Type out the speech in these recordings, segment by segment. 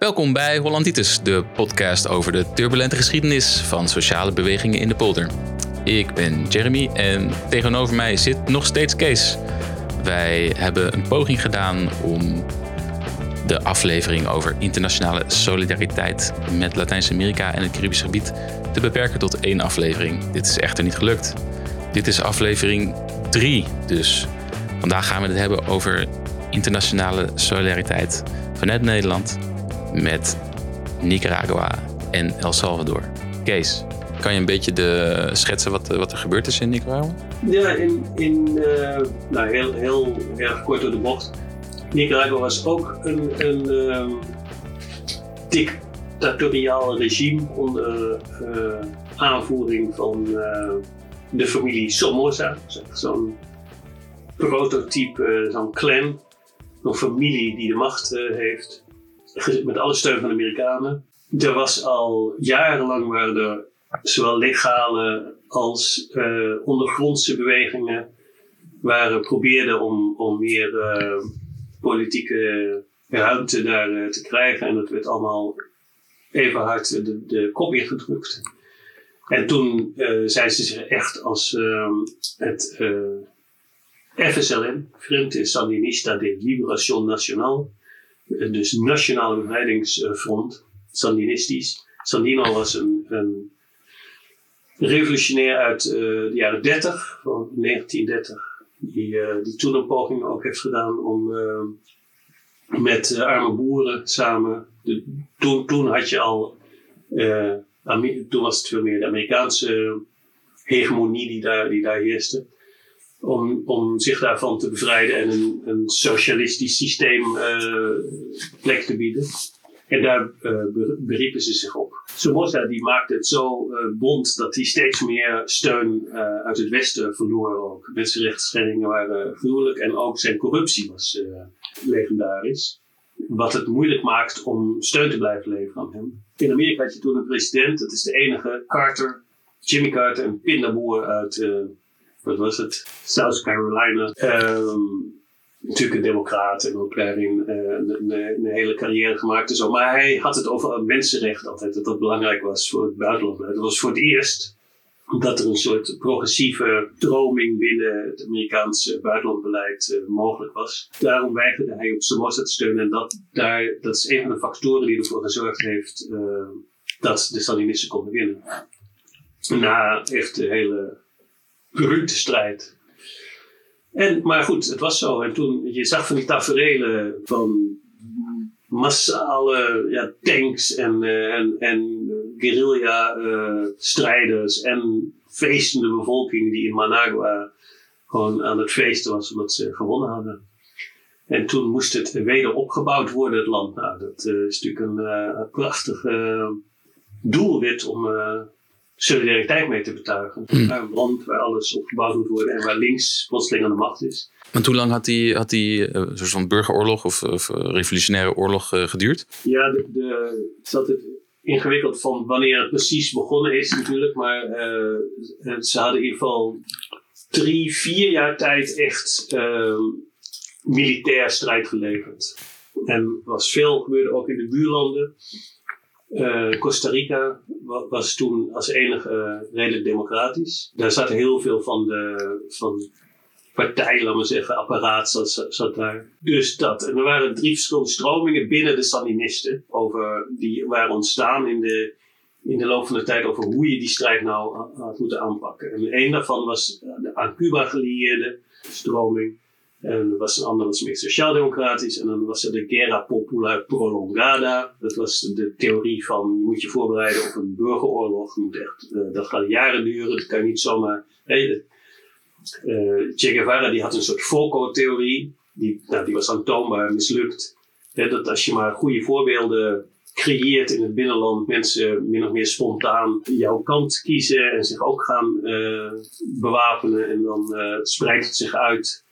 Welkom bij Hollanditis, de podcast over de turbulente geschiedenis van sociale bewegingen in de polder. Ik ben Jeremy en tegenover mij zit nog steeds Kees. Wij hebben een poging gedaan om de aflevering over internationale solidariteit met Latijns-Amerika en het Caribisch gebied te beperken tot 1 aflevering. Dit is echter niet gelukt. Dit is aflevering 3 dus. Vandaag gaan we het hebben over internationale solidariteit vanuit Nederland met Nicaragua en El Salvador. Kees, kan je een beetje schetsen wat er gebeurd is in Nicaragua? Ja, heel erg kort door de bocht. Nicaragua was ook een dictatoriaal regime onder aanvoering van de familie Somoza. Zo'n prototype, zo'n clan, zo'n familie die de macht heeft, met alle steun van de Amerikanen. Er was al jarenlang waren er zowel legale als ondergrondse bewegingen waren probeerden om meer politieke ruimte daar te krijgen. En dat werd allemaal even hard de kop ingedrukt. En toen zijn ze zich echt als het FSLN, Frente Sandinista de Liberación Nacional, dus Nationale Bevrijdingsfront, Sandinistisch. Sandino was een revolutionair uit de jaren 30, van 1930, die toen een poging ook heeft gedaan om met arme boeren samen. Toen had je al, toen was het veel meer de Amerikaanse hegemonie die daar heerste. Om zich daarvan te bevrijden en een socialistisch systeem plek te bieden. En daar beriepen ze zich op. Somoza die maakte het zo bond dat hij steeds meer steun uit het Westen verloor ook. Mensenrechtsschendingen waren gruwelijk en ook zijn corruptie was legendarisch. Wat het moeilijk maakt om steun te blijven leveren aan hem. In Amerika had je toen een president, dat is de enige, Jimmy Carter, een pindaboer uit South Carolina. Natuurlijk een democraat en ook daarin een hele carrière gemaakt en zo. Maar hij had het over mensenrecht altijd, dat belangrijk was voor het buitenland. Het was voor het eerst dat er een soort progressieve stroming binnen het Amerikaanse buitenlandbeleid mogelijk was. Daarom weigerde hij op Somoza te steunen. En dat is een van de factoren die ervoor gezorgd heeft dat de Sandinisten konden winnen. Na echt de hele brute strijd. Maar goed, het was zo. En toen je zag van die taferelen van massale tanks en guerrilla-strijders en feestende bevolking die in Managua gewoon aan het feesten was omdat ze gewonnen hadden. En toen moest het weder opgebouwd worden, het land. Nou, dat is natuurlijk een prachtig doelwit om solidariteit mee te betuigen. Een land waar alles opgebouwd moet worden en waar links plotseling aan de macht is. Want hoe lang had die een soort van burgeroorlog of revolutionaire oorlog geduurd? Ja, het is altijd ingewikkeld van wanneer het precies begonnen is natuurlijk. Maar ze hadden in ieder geval 3-4 jaar tijd echt militair strijd geleverd. En was veel gebeurde ook in de buurlanden. Costa Rica was toen als enige redelijk democratisch. Daar zat heel veel van partij, laten we zeggen, apparaat zat daar. Dus dat. En er waren 3 verschillende stromingen binnen de Sandinisten. Die waren ontstaan in de loop van de tijd over hoe je die strijd nou had moeten aanpakken. En een daarvan was de aan Cuba gelieerde stroming. En een ander was meer sociaal-democratisch. En dan was er de Guerra Popular Prolongada. Dat was de theorie van je moet je voorbereiden op een burgeroorlog. Je moet echt, dat gaat jaren duren. Dat kan je niet zomaar. Che Guevara die had een soort FOCO-theorie. Die was aantoonbaar mislukt. Dat als je maar goede voorbeelden creëert in het binnenland, mensen min of meer spontaan jouw kant kiezen en zich ook gaan bewapenen. En dan spreidt het zich uit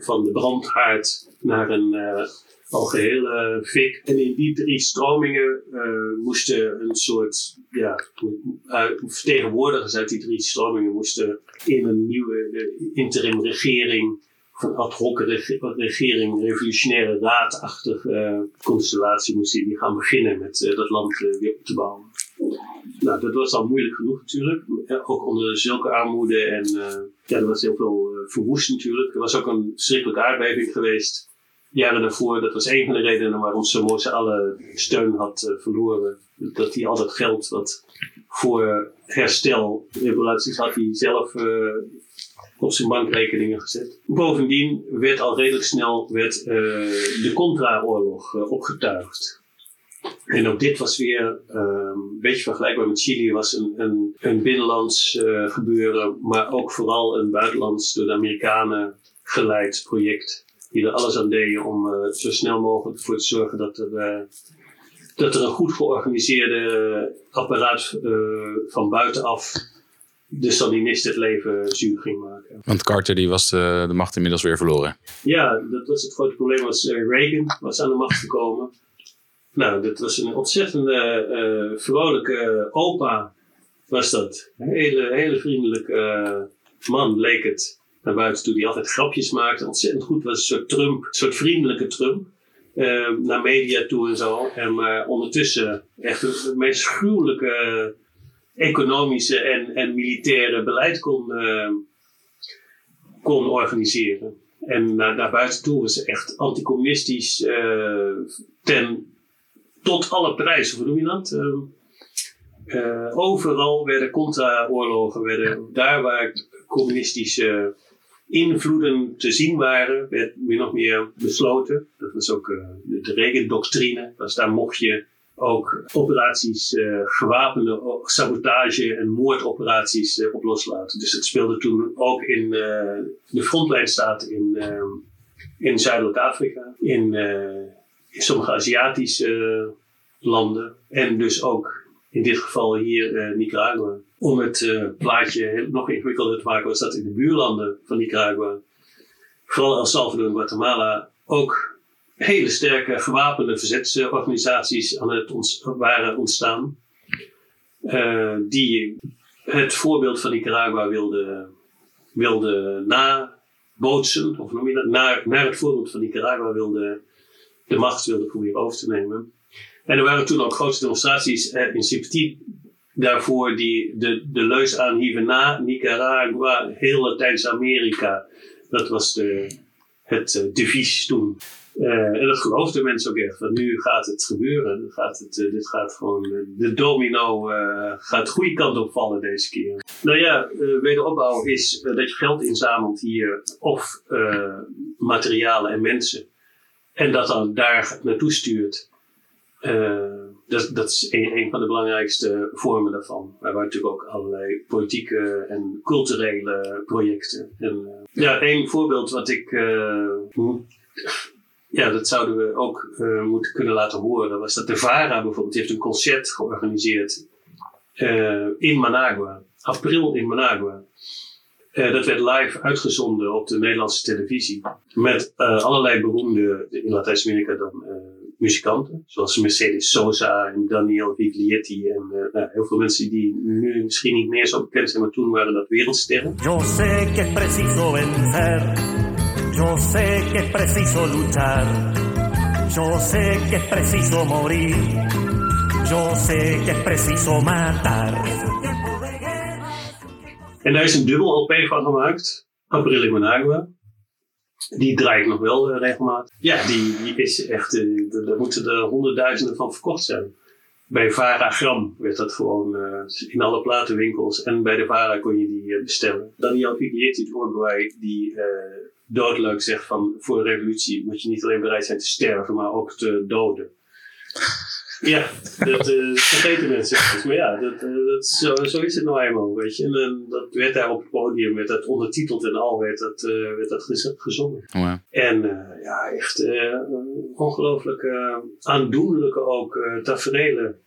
van de brandhaard naar een algehele fik. En in die 3 stromingen moesten een soort vertegenwoordigers uit die 3 stromingen moesten in een nieuwe interimregering een ad hoc regering, revolutionaire raadachtige constellatie moest die gaan beginnen met dat land weer op te bouwen. Nou, dat was al moeilijk genoeg natuurlijk. Ook onder zulke armoede en er was heel veel verwoest natuurlijk. Er was ook een schrikkelijke aardbeving geweest. Jaren daarvoor, dat was een van de redenen waarom Somoza alle steun had verloren. Dat hij al dat geld wat voor herstel, reparaties had hij zelf op zijn bankrekeningen gezet. Bovendien werd al redelijk snel de Contra-oorlog opgetuigd. En ook dit was weer een beetje vergelijkbaar met Chili. Het was een binnenlands gebeuren, maar ook vooral een buitenlands door de Amerikanen geleid project. Die er alles aan deden om zo snel mogelijk voor te zorgen dat er een goed georganiseerde apparaat van buitenaf de Sandinisten het leven zuur ging maken. Want Carter die was de macht inmiddels weer verloren. Ja, dat was het grote probleem. Reagan was aan de macht gekomen. Nou, dat was een ontzettende vrolijke opa was dat. Een hele vriendelijke man leek het. Naar buiten toe, die altijd grapjes maakte, ontzettend goed was, een soort Trump, een soort vriendelijke Trump, naar media toe en zo. Maar ondertussen echt het meest gruwelijke economische en militaire beleid kon organiseren. En naar buiten toe was echt anticommunistisch tot alle prijzen, hoe noem je dat? Overal werden contra-oorlogen, daar waar communistische invloeden te zien waren, werd meer nog meer besloten. Dat was ook de Reagan-doctrine. Dus daar mocht je ook operaties, gewapende sabotage en moordoperaties op loslaten. Dus dat speelde toen ook in de frontlijnstaten in Zuidelijk Afrika, in sommige Aziatische landen en dus ook in dit geval hier Nicaragua. Om het plaatje nog ingewikkelder te maken was dat in de buurlanden van Nicaragua, vooral El Salvador en Guatemala, ook hele sterke gewapende verzetsorganisaties waren ontstaan. Die het voorbeeld van Nicaragua wilden nabootsen, of noem je dat, naar het voorbeeld van Nicaragua de macht wilden proberen over te nemen. En er waren toen ook grote demonstraties in sympathie daarvoor die de leus aanhieven na Nicaragua, heel Latijns-Amerika. Dat was het devies toen. En dat geloofden mensen ook echt. Want nu gaat het gebeuren. Dit gaat gewoon, de domino gaat de goede kant op vallen deze keer. Nou ja, wederopbouw is dat je geld inzamelt hier of materialen en mensen. En dat dan daar naartoe stuurt. Dat is een van de belangrijkste vormen daarvan. Maar waar natuurlijk ook allerlei politieke en culturele projecten. Één voorbeeld wat ik... dat zouden we ook moeten kunnen laten horen. Was dat de VARA bijvoorbeeld. Die heeft een concert georganiseerd in Managua. April in Managua. Dat werd live uitgezonden op de Nederlandse televisie. Met allerlei beroemde, in Latijns-Amerika dan... muzikanten, zoals Mercedes Sosa en Daniel Viglietti en heel veel mensen die nu misschien niet meer zo bekend zijn, maar toen waren dat wereldsterren. Yo sé que es preciso vencer, yo sé que es preciso luchar, yo sé que es preciso morir, yo sé que es preciso matar. En daar is een dubbel LP van gemaakt, April in Managua. Die draait nog wel regelmatig. Ja, die is echt... daar moeten er honderdduizenden van verkocht zijn. Bij Vara Gram werd dat gewoon in alle platenwinkels. En bij de Vara kon je die bestellen. Daniel Piglietti, het Uruguay, die doodleuk zegt van... voor een revolutie moet je niet alleen bereid zijn te sterven... maar ook te doden. Ja, dat vergeten mensen. Dus, maar ja, zo is het nou eenmaal, weet je. En dat werd daar op het podium, werd dat ondertiteld en al, werd dat gezongen. Oh ja. En echt ongelooflijk aandoenlijke ook taferelen.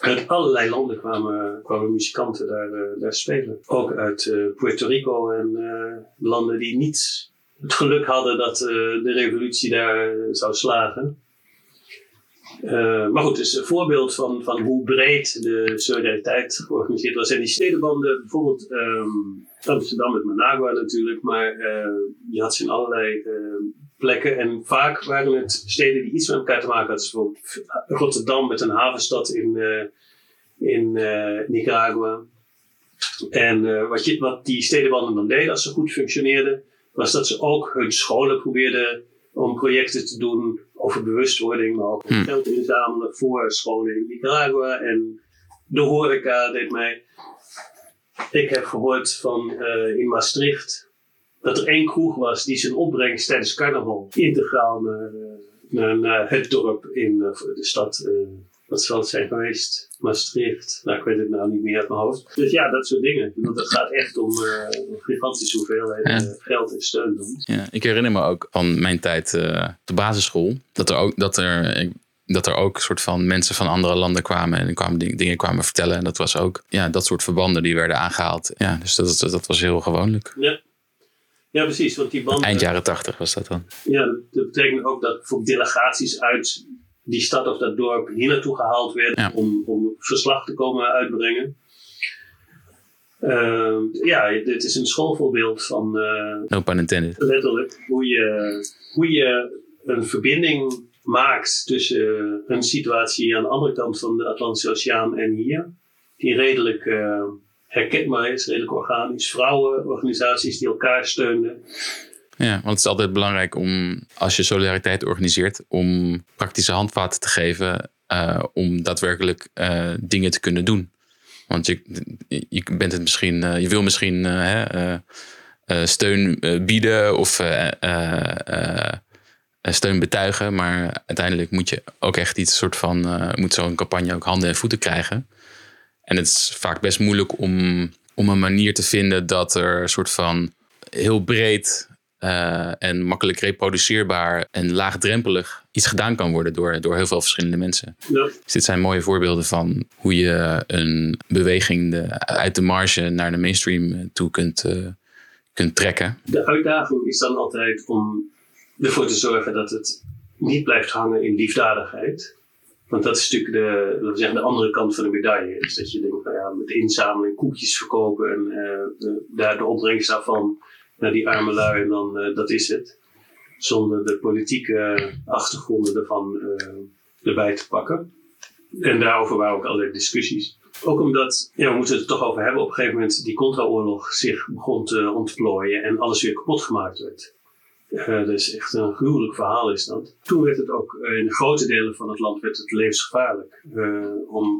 Uit allerlei landen kwamen muzikanten daar spelen. Ook uit Puerto Rico en landen die niet het geluk hadden dat de revolutie daar zou slagen. Maar goed, het is een voorbeeld van hoe breed de solidariteit georganiseerd was. En die stedenbanden, bijvoorbeeld Amsterdam met Managua natuurlijk, maar je had ze in allerlei plekken. En vaak waren het steden die iets met elkaar te maken hadden. Bijvoorbeeld Rotterdam met een havenstad in Nicaragua. En wat die stedenbanden dan deden als ze goed functioneerden, was dat ze ook hun scholen probeerden om projecten te doen over bewustwording, maar ook geld inzamelen voor scholen in Nicaragua. En de horeca deed mij. Ik heb gehoord van in Maastricht dat er één kroeg was die zijn opbrengst tijdens carnaval integraal naar het dorp in de stad. Wat zal het zijn geweest? Maastricht. Nou, ik weet het nou niet meer uit mijn hoofd. Dus ja, dat soort dingen. Want het gaat echt om gigantische hoeveelheden geld en steun. Ja, ik herinner me ook van mijn tijd de basisschool. Dat er ook soort van mensen van andere landen kwamen en dingen kwamen vertellen. En dat was ook, ja, dat soort verbanden die werden aangehaald. Ja, dus dat was heel gewoonlijk. Ja. Ja, precies. Want die banden, eind jaren 80 was dat dan. Ja, dat betekent ook dat bijvoorbeeld delegaties uit die stad of dat dorp hier naartoe gehaald werden om verslag te komen uitbrengen. Dit is een schoolvoorbeeld van no pun intended. Letterlijk hoe je een verbinding maakt tussen een situatie aan de andere kant van de Atlantische Oceaan en hier, die redelijk herkenbaar is, redelijk organisch. Vrouwenorganisaties die elkaar steunden. Ja, want het is altijd belangrijk om, als je solidariteit organiseert, om praktische handvaten te geven om daadwerkelijk dingen te kunnen doen. Want je bent het misschien, je wil misschien steun bieden of steun betuigen, maar uiteindelijk moet je ook echt iets soort van, moet zo'n campagne ook handen en voeten krijgen. En het is vaak best moeilijk om een manier te vinden dat er een soort van heel breed en makkelijk reproduceerbaar en laagdrempelig iets gedaan kan worden door heel veel verschillende mensen. Ja. Dus dit zijn mooie voorbeelden van hoe je een beweging uit de marge naar de mainstream toe kunt trekken. De uitdaging is dan altijd om ervoor te zorgen dat het niet blijft hangen in liefdadigheid. Want dat is natuurlijk de andere kant van de medaille. Is dat je denkt, nou ja, met inzameling, koekjes verkopen en daar de opbrengst daarvan naar die arme lui en dan dat is het. Zonder de politieke achtergronden ervan erbij te pakken. En daarover waren ook allerlei discussies. Ook omdat, ja, we moeten het er toch over hebben, op een gegeven moment die contra-oorlog zich begon te ontplooien en alles weer kapot gemaakt werd. Dat is echt een gruwelijk verhaal is dat. Toen werd het ook in de grote delen van het land werd het levensgevaarlijk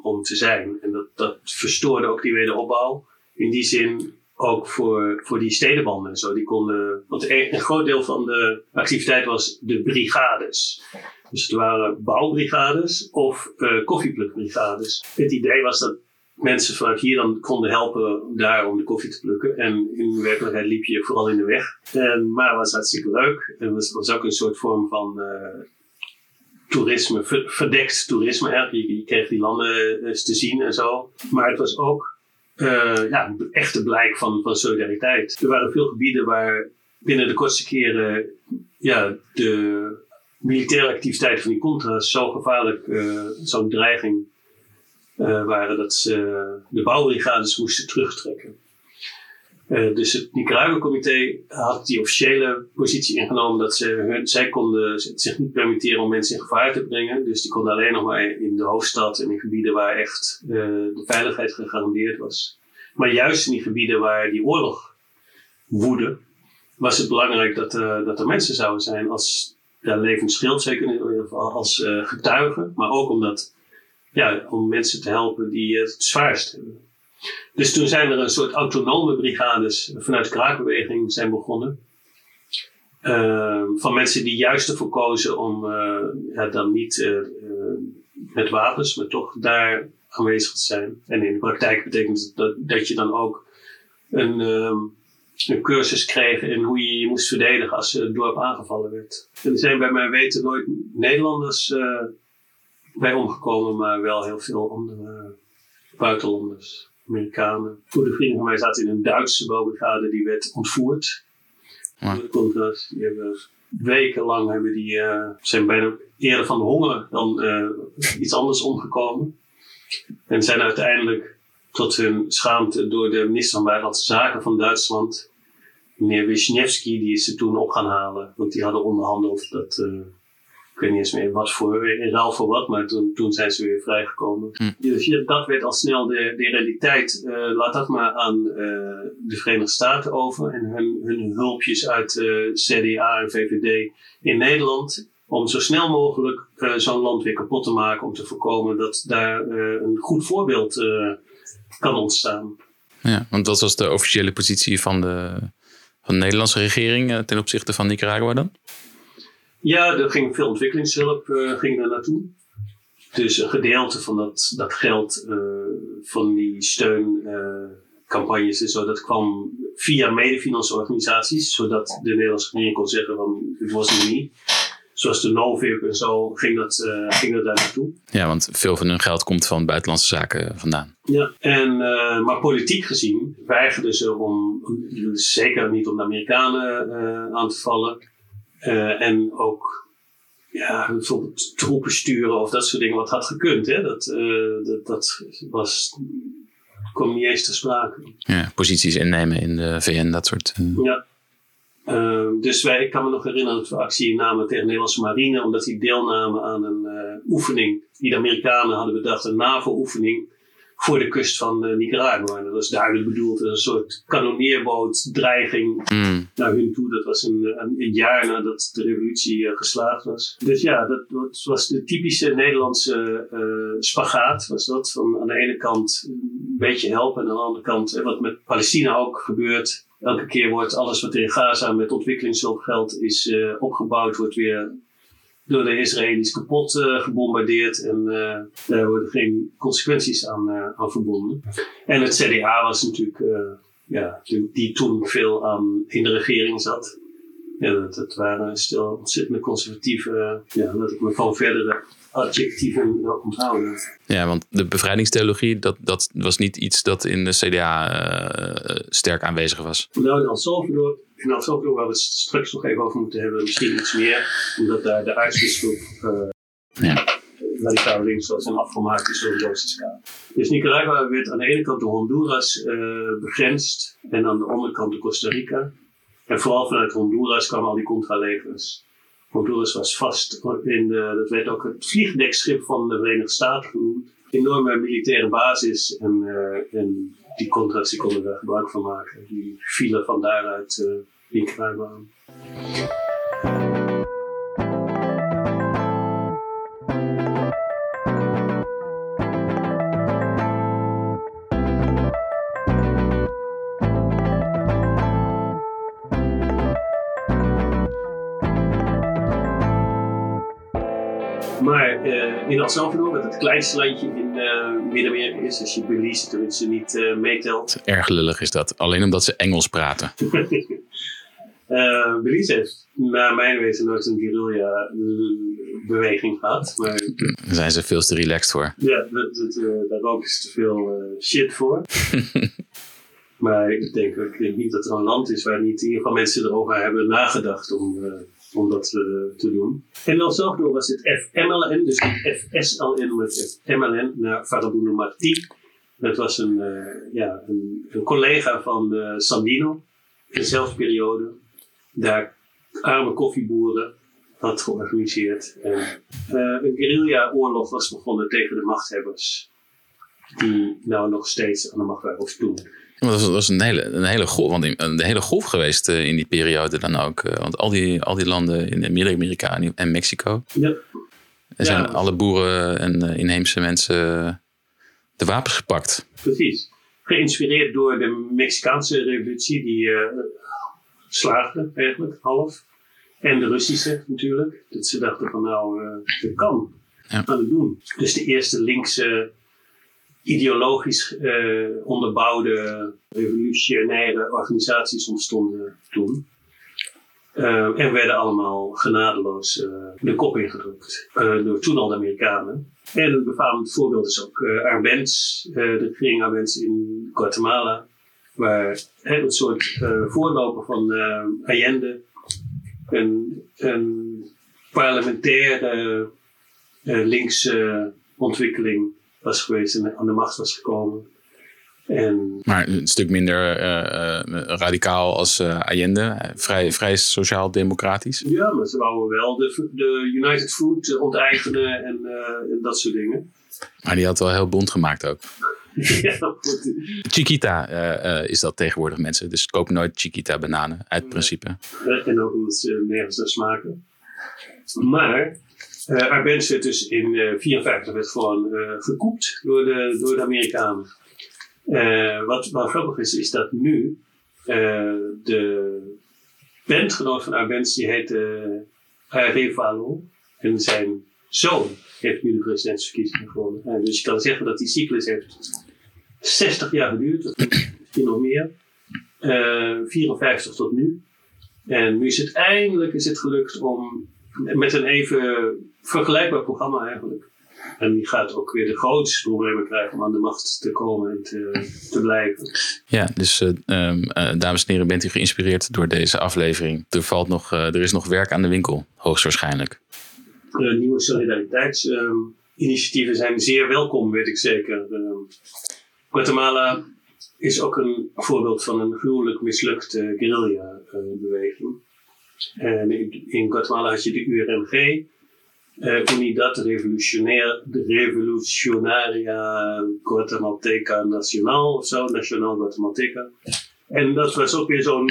om te zijn. En dat verstoorde ook die wederopbouw. In die zin ook voor die stedenbanden en zo. Die konden, want een groot deel van de activiteit was de brigades. Dus het waren bouwbrigades of koffieplukbrigades. Het idee was dat mensen vanuit hier dan konden helpen daar om de koffie te plukken. En in werkelijkheid liep je vooral in de weg. Maar het was hartstikke leuk. En het was ook een soort vorm van toerisme, verdekt toerisme eigenlijk. Je kreeg die landen eens te zien en zo. Maar het was ook een echte blijk van solidariteit. Er waren veel gebieden waar binnen de kortste keren de militaire activiteit van die contras zo gevaarlijk, zo'n dreiging waren dat ze de bouwbrigades moesten terugtrekken. Dus het Nicaragua-comité had die officiële positie ingenomen dat zij konden zich niet permitteren om mensen in gevaar te brengen. Dus die konden alleen nog maar in de hoofdstad en in gebieden waar echt de veiligheid gegarandeerd was. Maar juist in die gebieden waar die oorlog woedde, was het belangrijk dat er mensen zouden zijn als levend schild, zeker in ieder geval als getuigen, maar ook omdat om mensen te helpen die het zwaarst hebben. Dus toen zijn er een soort autonome brigades vanuit de kraakbeweging zijn begonnen. Van mensen die juist ervoor kozen om dan niet met wapens, maar toch daar aanwezig te zijn. En in de praktijk betekent dat je dan ook een cursus kreeg in hoe je je moest verdedigen als het dorp aangevallen werd. En er zijn bij mijn weten nooit Nederlanders bij omgekomen, maar wel heel veel andere buitenlanders, Amerikanen. Voor de vrienden van mij zaten in een Duitse bouwbrigade, die werd ontvoerd. Ja. De contras, die hebben wekenlang zijn bijna eerder van de honger dan iets anders omgekomen. En zijn uiteindelijk tot hun schaamte door de minister van Buitenlandse Zaken van Duitsland, meneer Wisniewski, die is ze toen op gaan halen. Want die hadden onderhandeld dat, ik weet niet eens meer wat voor, in ruil voor wat, maar toen zijn ze weer vrijgekomen. Dus dat werd al snel de realiteit. Laat dat maar aan de Verenigde Staten over en hun hulpjes uit CDA en VVD in Nederland, om zo snel mogelijk zo'n land weer kapot te maken, om te voorkomen dat daar een goed voorbeeld kan ontstaan. Ja, want dat was de officiële positie van de Nederlandse regering ten opzichte van Nicaragua dan? Ja, er ging veel ontwikkelingshulp ging er naartoe. Dus een gedeelte van dat geld van die steuncampagnes en zo, dat kwam via medefinancieorganisaties, zodat de Nederlandse regering kon zeggen van het was niet. Zoals de NOVIP en zo ging dat daar naartoe. Ja, want veel van hun geld komt van buitenlandse zaken vandaan. Ja, maar politiek gezien weigerden ze om zeker niet om de Amerikanen aan te vallen. En ook bijvoorbeeld troepen sturen of dat soort dingen, wat had gekund. Hè? Dat kwam niet eens ter sprake. Ja, posities innemen in de VN, dat soort. Ja. Ik kan me nog herinneren dat we actie namen tegen de Nederlandse marine, omdat die deelnamen aan een oefening die de Amerikanen hadden bedacht, een NAVO-oefening voor de kust van Nicaragua. En dat was duidelijk bedoeld als een soort kanonneerbootdreiging naar hun toe. Dat was een jaar nadat de revolutie geslaagd was. Dus ja, dat was de typische Nederlandse spagaat, was dat. Van aan de ene kant een beetje helpen en aan de andere kant, wat met Palestina ook gebeurt. Elke keer wordt alles wat in Gaza met ontwikkelingshulpgeld is opgebouwd, wordt weer door de Israëli's kapot gebombardeerd. En daar worden geen consequenties aan verbonden. En het CDA was natuurlijk, die toen veel in de regering zat. Ja, dat waren stel ontzettend conservatieve, dat ik me van verdere adjectieven wil onthouden. Ja, want de bevrijdingstheologie, dat was niet iets dat in de CDA sterk aanwezig was. Nou, in El Salvador, waar we het straks nog even over moeten hebben, misschien iets meer, omdat daar de aartsbisschop radicaal links was en afgemaakt is door de Doodse. Dus Nicaragua werd aan de ene kant door Honduras begrensd en aan de andere kant door Costa Rica. En vooral vanuit Honduras kwamen al die contralegers. Honduras was vast in dat werd ook het vliegdekschip van de Verenigde Staten genoemd. Enorme militaire basis en die contras die konden daar gebruik van maken. Die vielen van daaruit Nicaragua aan. Maar in El Salvador, wat het kleinste landje in Midden-Amerika is, als je Belize tenminste niet meetelt. Erg lullig is dat, alleen omdat ze Engels praten. Belize heeft naar mijn weten nooit een guerrilla beweging gehad. Maar daar zijn ze veel te relaxed voor. Ja, daar roken ze te veel shit voor. Maar ik denk niet dat er een land is waar niet in ieder geval mensen erover hebben nagedacht om dat te doen. En dan zelf door was het FMLN, dus niet FSLN, maar FMLN, naar Farabundo Martí. Dat was een collega van Sandino, in dezelfde periode. Daar arme koffieboeren had georganiseerd. En een guerrilla-oorlog was begonnen tegen de machthebbers, die nou nog steeds aan de macht waren of toen. Dat was een hele golf geweest in die periode dan ook. Want al die landen in Midden-Amerika en Mexico. Ja. Er zijn alle boeren en inheemse mensen de wapens gepakt. Precies. Geïnspireerd door de Mexicaanse revolutie, die slaagde eigenlijk half. En de Russische natuurlijk. Dat ze dachten van dat kan. Ja. Aan het doen. Dus de eerste linkse, ideologisch onderbouwde revolutionaire organisaties ontstonden toen. En werden allemaal genadeloos de kop ingedrukt door toen al de Amerikanen. En een bepaald voorbeeld is ook Arbenz, de regering Arbenz in Guatemala, waar een soort voorloper van Allende, een parlementaire linkse ontwikkeling was geweest en aan de macht was gekomen. En... Maar een stuk minder radicaal als Allende. Vrij sociaal-democratisch. Ja, maar ze wouden wel de United Fruit onteigenen en dat soort dingen. Maar die had wel heel bond gemaakt ook. Ja, Chiquita is dat tegenwoordig, mensen. Dus koop nooit Chiquita bananen, uit principe. En ook omdat ze nergens naar smaken. Maar... Arbenz werd dus in 1954 gewoon gekoopt door de Amerikanen. Wat wel grappig is dat nu de bandgenoot van Arbenz, die heet Arevalo, en zijn zoon heeft nu de presidentsverkiezingen gewonnen. Dus je kan zeggen dat die cyclus heeft 60 jaar geduurd, of misschien nog meer, 1954 tot nu. En nu is het eindelijk gelukt om met een even vergelijkbaar programma eigenlijk. En die gaat ook weer de grootste problemen krijgen om aan de macht te komen en te blijven. Ja, dus dames en heren, bent u geïnspireerd door deze aflevering? Er is nog werk aan de winkel, hoogstwaarschijnlijk. Nieuwe solidariteitsinitiatieven zijn zeer welkom, weet ik zeker. Guatemala is ook een voorbeeld van een gruwelijk mislukte guerrilla-beweging. En in Guatemala had je de URNG, Unidad Revolucionaria Guatemalteca Nacional of zo, Nacional Guatemalteca. En dat was ook weer zo'n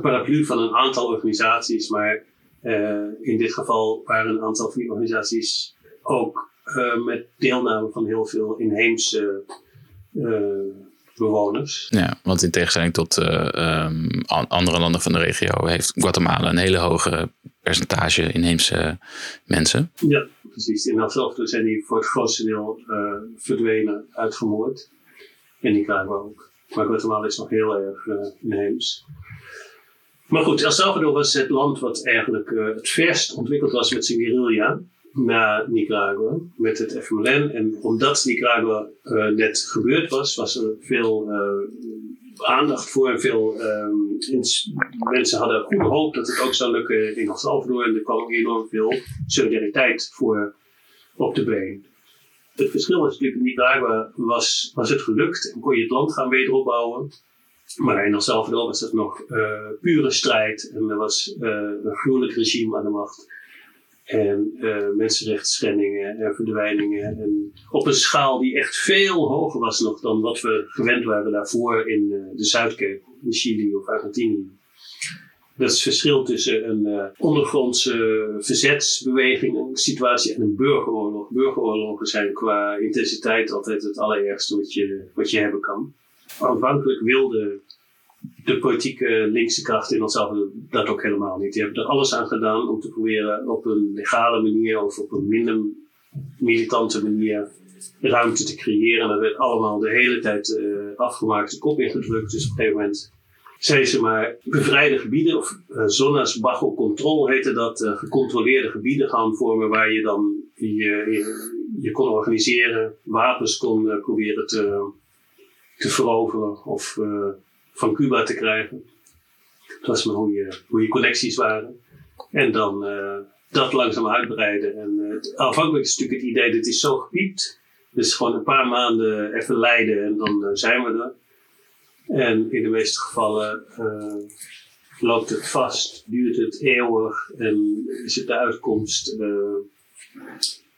paraplu van een aantal organisaties, maar in dit geval waren een aantal van die organisaties ook met deelname van heel veel inheemse bewoners. Ja, want in tegenstelling tot andere landen van de regio heeft Guatemala een hele hoge percentage inheemse mensen. Ja, precies. In datzelfde zijn die voor het grootste deel verdwenen, uitgemoord. En die kwamen ook. Maar Guatemala is nog heel erg inheems. Maar goed, El Salvador was het land wat eigenlijk het verst ontwikkeld was met zijn guerrilla. Na Nicaragua, met het FMLN. En omdat Nicaragua net gebeurd was, was er veel aandacht voor. En veel mensen hadden goede hoop dat het ook zou lukken in El Salvador. En er kwam enorm veel solidariteit voor op de been. Het verschil was natuurlijk, in Nicaragua was het gelukt en kon je het land gaan wederopbouwen. Maar in El Salvador was het nog pure strijd. En er was een gruwelijk regime aan de macht. En mensenrechtsschendingen en verdwijningen. En op een schaal die echt veel hoger was nog dan wat we gewend waren daarvoor in de Zuidkeep, in Chili of Argentinië. Dat is het verschil tussen een ondergrondse verzetsbeweging, een situatie en een burgeroorlog. Burgeroorlogen zijn qua intensiteit altijd het allerergste wat je hebben kan. Aanvankelijk wilde de politieke linkse krachten in El Salvador dat ook helemaal niet. Die hebben er alles aan gedaan om te proberen op een legale manier of op een minder militante manier ruimte te creëren. Dat werd allemaal de hele tijd afgemaakt, de kop ingedrukt. Dus op een gegeven moment zijn ze maar bevrijde gebieden, of zonas bajo control heette dat, gecontroleerde gebieden gaan vormen waar je dan je kon organiseren, wapens kon proberen te veroveren of van Cuba te krijgen. Dat was maar hoe je connecties waren. En dan dat langzaam uitbreiden. En aanvankelijk is natuurlijk het idee, dit is zo gepiept. Dus gewoon een paar maanden even lijden en dan zijn we er. En in de meeste gevallen loopt het vast, duurt het eeuwig en is het de uitkomst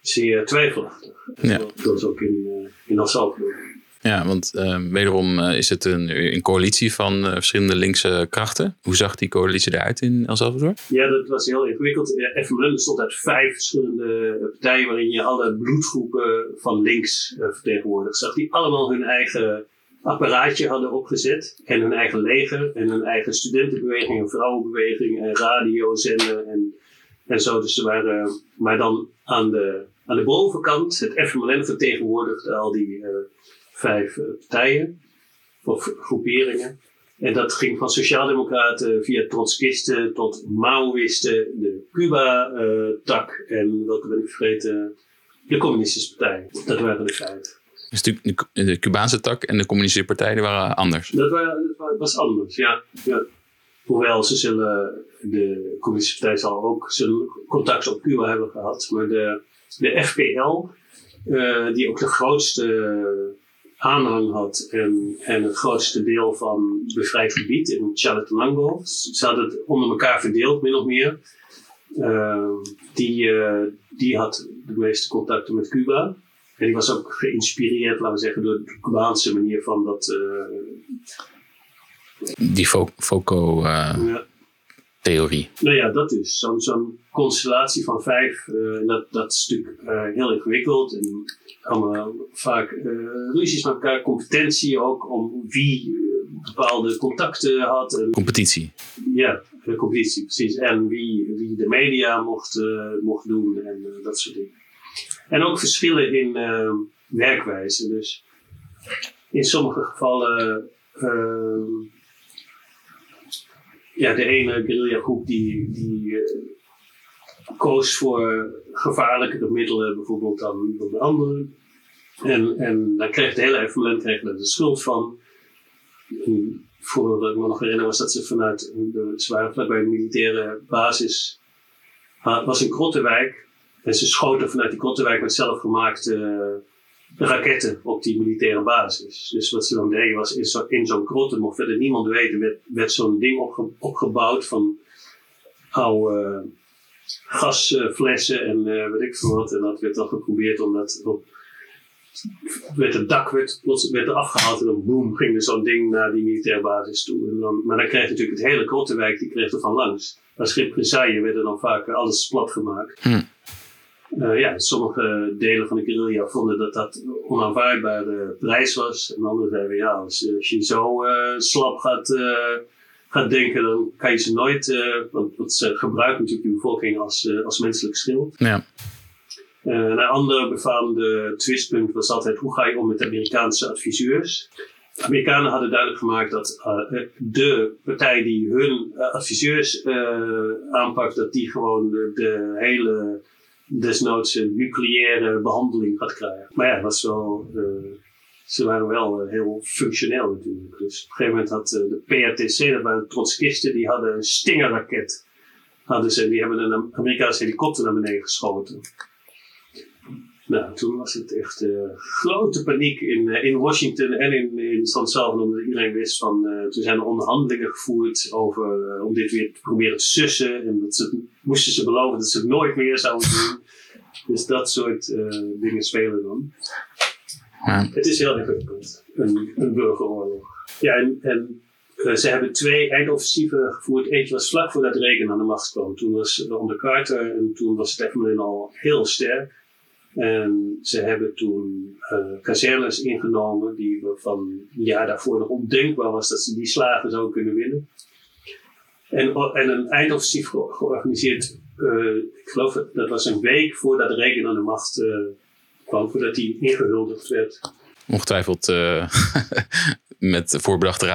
zeer twijfelachtig. Ja. Dat is ook in El Salvador. Ja, want wederom is het een coalitie van verschillende linkse krachten. Hoe zag die coalitie eruit in El Salvador? Ja, dat was heel ingewikkeld. FMLN bestond uit 5 verschillende partijen waarin je alle bloedgroepen van links vertegenwoordigd zag. Die allemaal hun eigen apparaatje hadden opgezet. En hun eigen leger en hun eigen studentenbeweging en vrouwenbeweging en radiozenden en zo. Dus ze waren maar dan aan de bovenkant. Het FMLN vertegenwoordigde al die 5 partijen of groeperingen. En dat ging van sociaaldemocraten via trotskisten tot Maoïsten, de Cuba-tak en welke ben ik vergeten, de communistische partij. Dat waren de 5. Dus de Cubaanse tak en de communistische partijen waren anders? Dat was anders, ja. Hoewel de communistische partij zal ook zijn contact op Cuba hebben gehad. Maar de FPL, die ook de grootste aanhang had en het grootste deel van bevrijd gebied in Chalatenango. Ze hadden het onder elkaar verdeeld, min of meer. Die had de meeste contacten met Cuba. En die was ook geïnspireerd, laten we zeggen, door de Cubaanse manier van dat... Die FOCO-theorie. Nou ja, dat is zo'n constellatie van 5. Dat is natuurlijk heel ingewikkeld. En allemaal vaak ruzies met elkaar. Competentie ook om wie bepaalde contacten had. En, competitie. Ja, de competitie, precies. En wie de media mocht doen en dat soort dingen. En ook verschillen in werkwijze. Dus in sommige gevallen... de ene guerrillagroep die koos voor gevaarlijkere middelen bijvoorbeeld dan de andere. En dan kreeg het hele evenement er de schuld van. En voor wat ik me nog herinner was dat ze vanuit een militaire basis was in Krottenwijk. En ze schoten vanuit die Krottenwijk met zelfgemaakte... raketten op die militaire basis. Dus wat ze dan deden was in zo'n krotten, mocht verder niemand weten, werd zo'n ding opgebouwd van oude gasflessen en weet ik veel wat. En dat werd dan geprobeerd omdat het dak werd afgehaald en dan boem ging er zo'n ding naar die militaire basis toe. Maar dan kreeg natuurlijk het hele Krottenwijk, die kreeg er van langs. Als schip Rezaille werd er dan vaak alles plat gemaakt. Sommige delen van de guerrilla vonden dat onaanvaardbare prijs was. En anderen zeiden, ja, als je zo slap gaat denken, dan kan je ze nooit... want ze gebruiken natuurlijk de bevolking als menselijk schild. Ja. Een ander befaamde twistpunt was altijd, hoe ga je om met de Amerikaanse adviseurs? De Amerikanen hadden duidelijk gemaakt dat de partij die hun adviseurs aanpakt, dat die gewoon de hele... desnoods een nucleaire behandeling gaat krijgen. Maar ja, dat was wel, ze waren wel heel functioneel natuurlijk. Dus op een gegeven moment had de PRTC, dat waren trotskisten, die hadden een stingerraket. Die hebben een Amerikaanse helikopter naar beneden geschoten. Nou, toen was het echt grote paniek in Washington en in San Salvador. Omdat iedereen wist van, toen zijn er onderhandelingen gevoerd over om dit weer te proberen te sussen. En dat moesten ze beloven dat ze het nooit meer zouden doen. Dus dat soort dingen spelen dan. Ja. Het is heel ingewikkeld, een burgeroorlog. Ja, en ze hebben 2 eindoffensieven gevoerd. Eentje was vlak voordat Reagan aan de macht kwam. Toen was onder Carter en toen was het evenement al heel sterk. En ze hebben toen kazernes ingenomen die van een jaar daarvoor nog ondenkbaar was dat ze die slagen zouden kunnen winnen. En een eindoffensief georganiseerd, ik geloof dat was een week voordat Reagan aan de macht kwam, voordat hij ingehuldigd werd. Ongetwijfeld met voorbedachte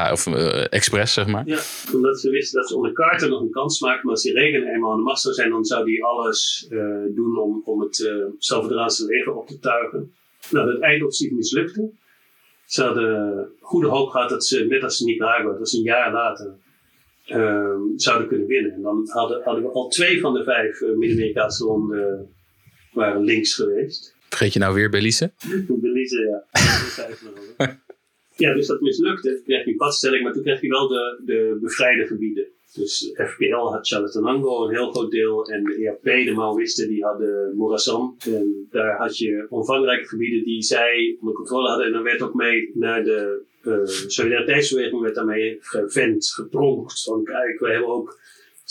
expres, zeg maar. Ja, omdat ze wisten dat ze onder Carter nog een kans maakten. Maar als die Reagan eenmaal aan de macht zou zijn, dan zou die alles doen om het Salvadoraanse leger op te tuigen. Nou, dat eindoffensief mislukte. Ze hadden goede hoop gehad dat ze, net als Nicaragua, dat was een jaar later, zouden kunnen winnen. En dan hadden we al 2 van de 5 Midden-Amerikaanse landen waren links geweest. Vergeet je nou weer Belize? Belize, ja. Ja, dus dat mislukte. Toen kreeg hij padstelling, maar toen kreeg hij wel de bevrijde gebieden. Dus FPL had Chalatenango een heel groot deel. En de ERP, de Maoïsten, die hadden Morazan. En daar had je omvangrijke gebieden die zij onder controle hadden. En dan werd ook mee naar de solidariteitsbeweging werd daarmee gepronkt. Van kijk, we hebben ook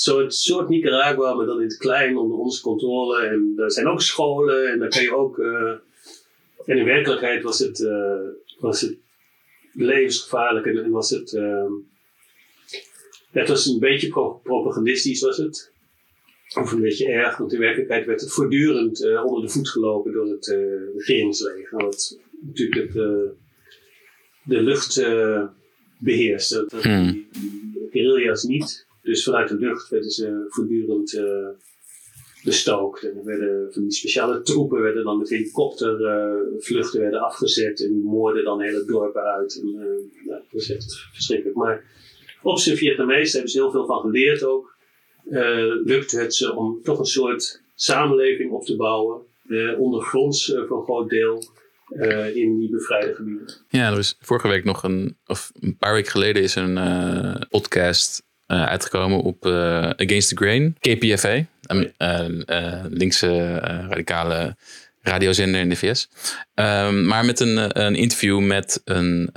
een soort Nicaragua, maar dan in het klein onder onze controle. En daar zijn ook scholen en daar kan je ook... en in werkelijkheid was het levensgevaarlijk en was het... het was een beetje propagandistisch was het. Of een beetje erg, want in werkelijkheid werd het voortdurend onder de voet gelopen door het regeringsleger. Wat natuurlijk de lucht beheerste. Dat die guerrilla's niet. Dus vanuit de lucht werden ze voortdurend bestookt. En er werden van die speciale troepen werden dan met helikoptervluchten werden afgezet. En die moorden dan hele dorpen uit. En, dat is echt verschrikkelijk. Maar op zijn Vietnamees, daar hebben ze heel veel van geleerd ook. Lukte het ze om toch een soort samenleving op te bouwen. Ondergronds voor een groot deel. in die bevrijde gebieden. Ja, er is vorige week nog een paar weken geleden is een podcast uitgekomen op Against the Grain, KPFA, linkse radicale radiozender in de VS. Maar met een interview met een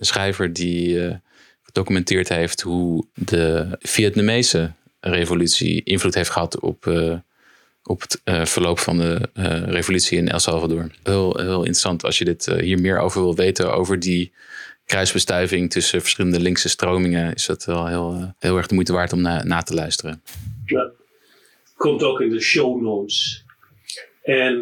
schrijver die gedocumenteerd heeft hoe de Vietnamese revolutie invloed heeft gehad op het verloop van de revolutie in El Salvador. Heel interessant als je dit hier meer over wil weten, over die kruisbestuiving tussen verschillende linkse stromingen, is dat wel heel erg de moeite waard om na te luisteren. Ja, komt ook in de show notes. En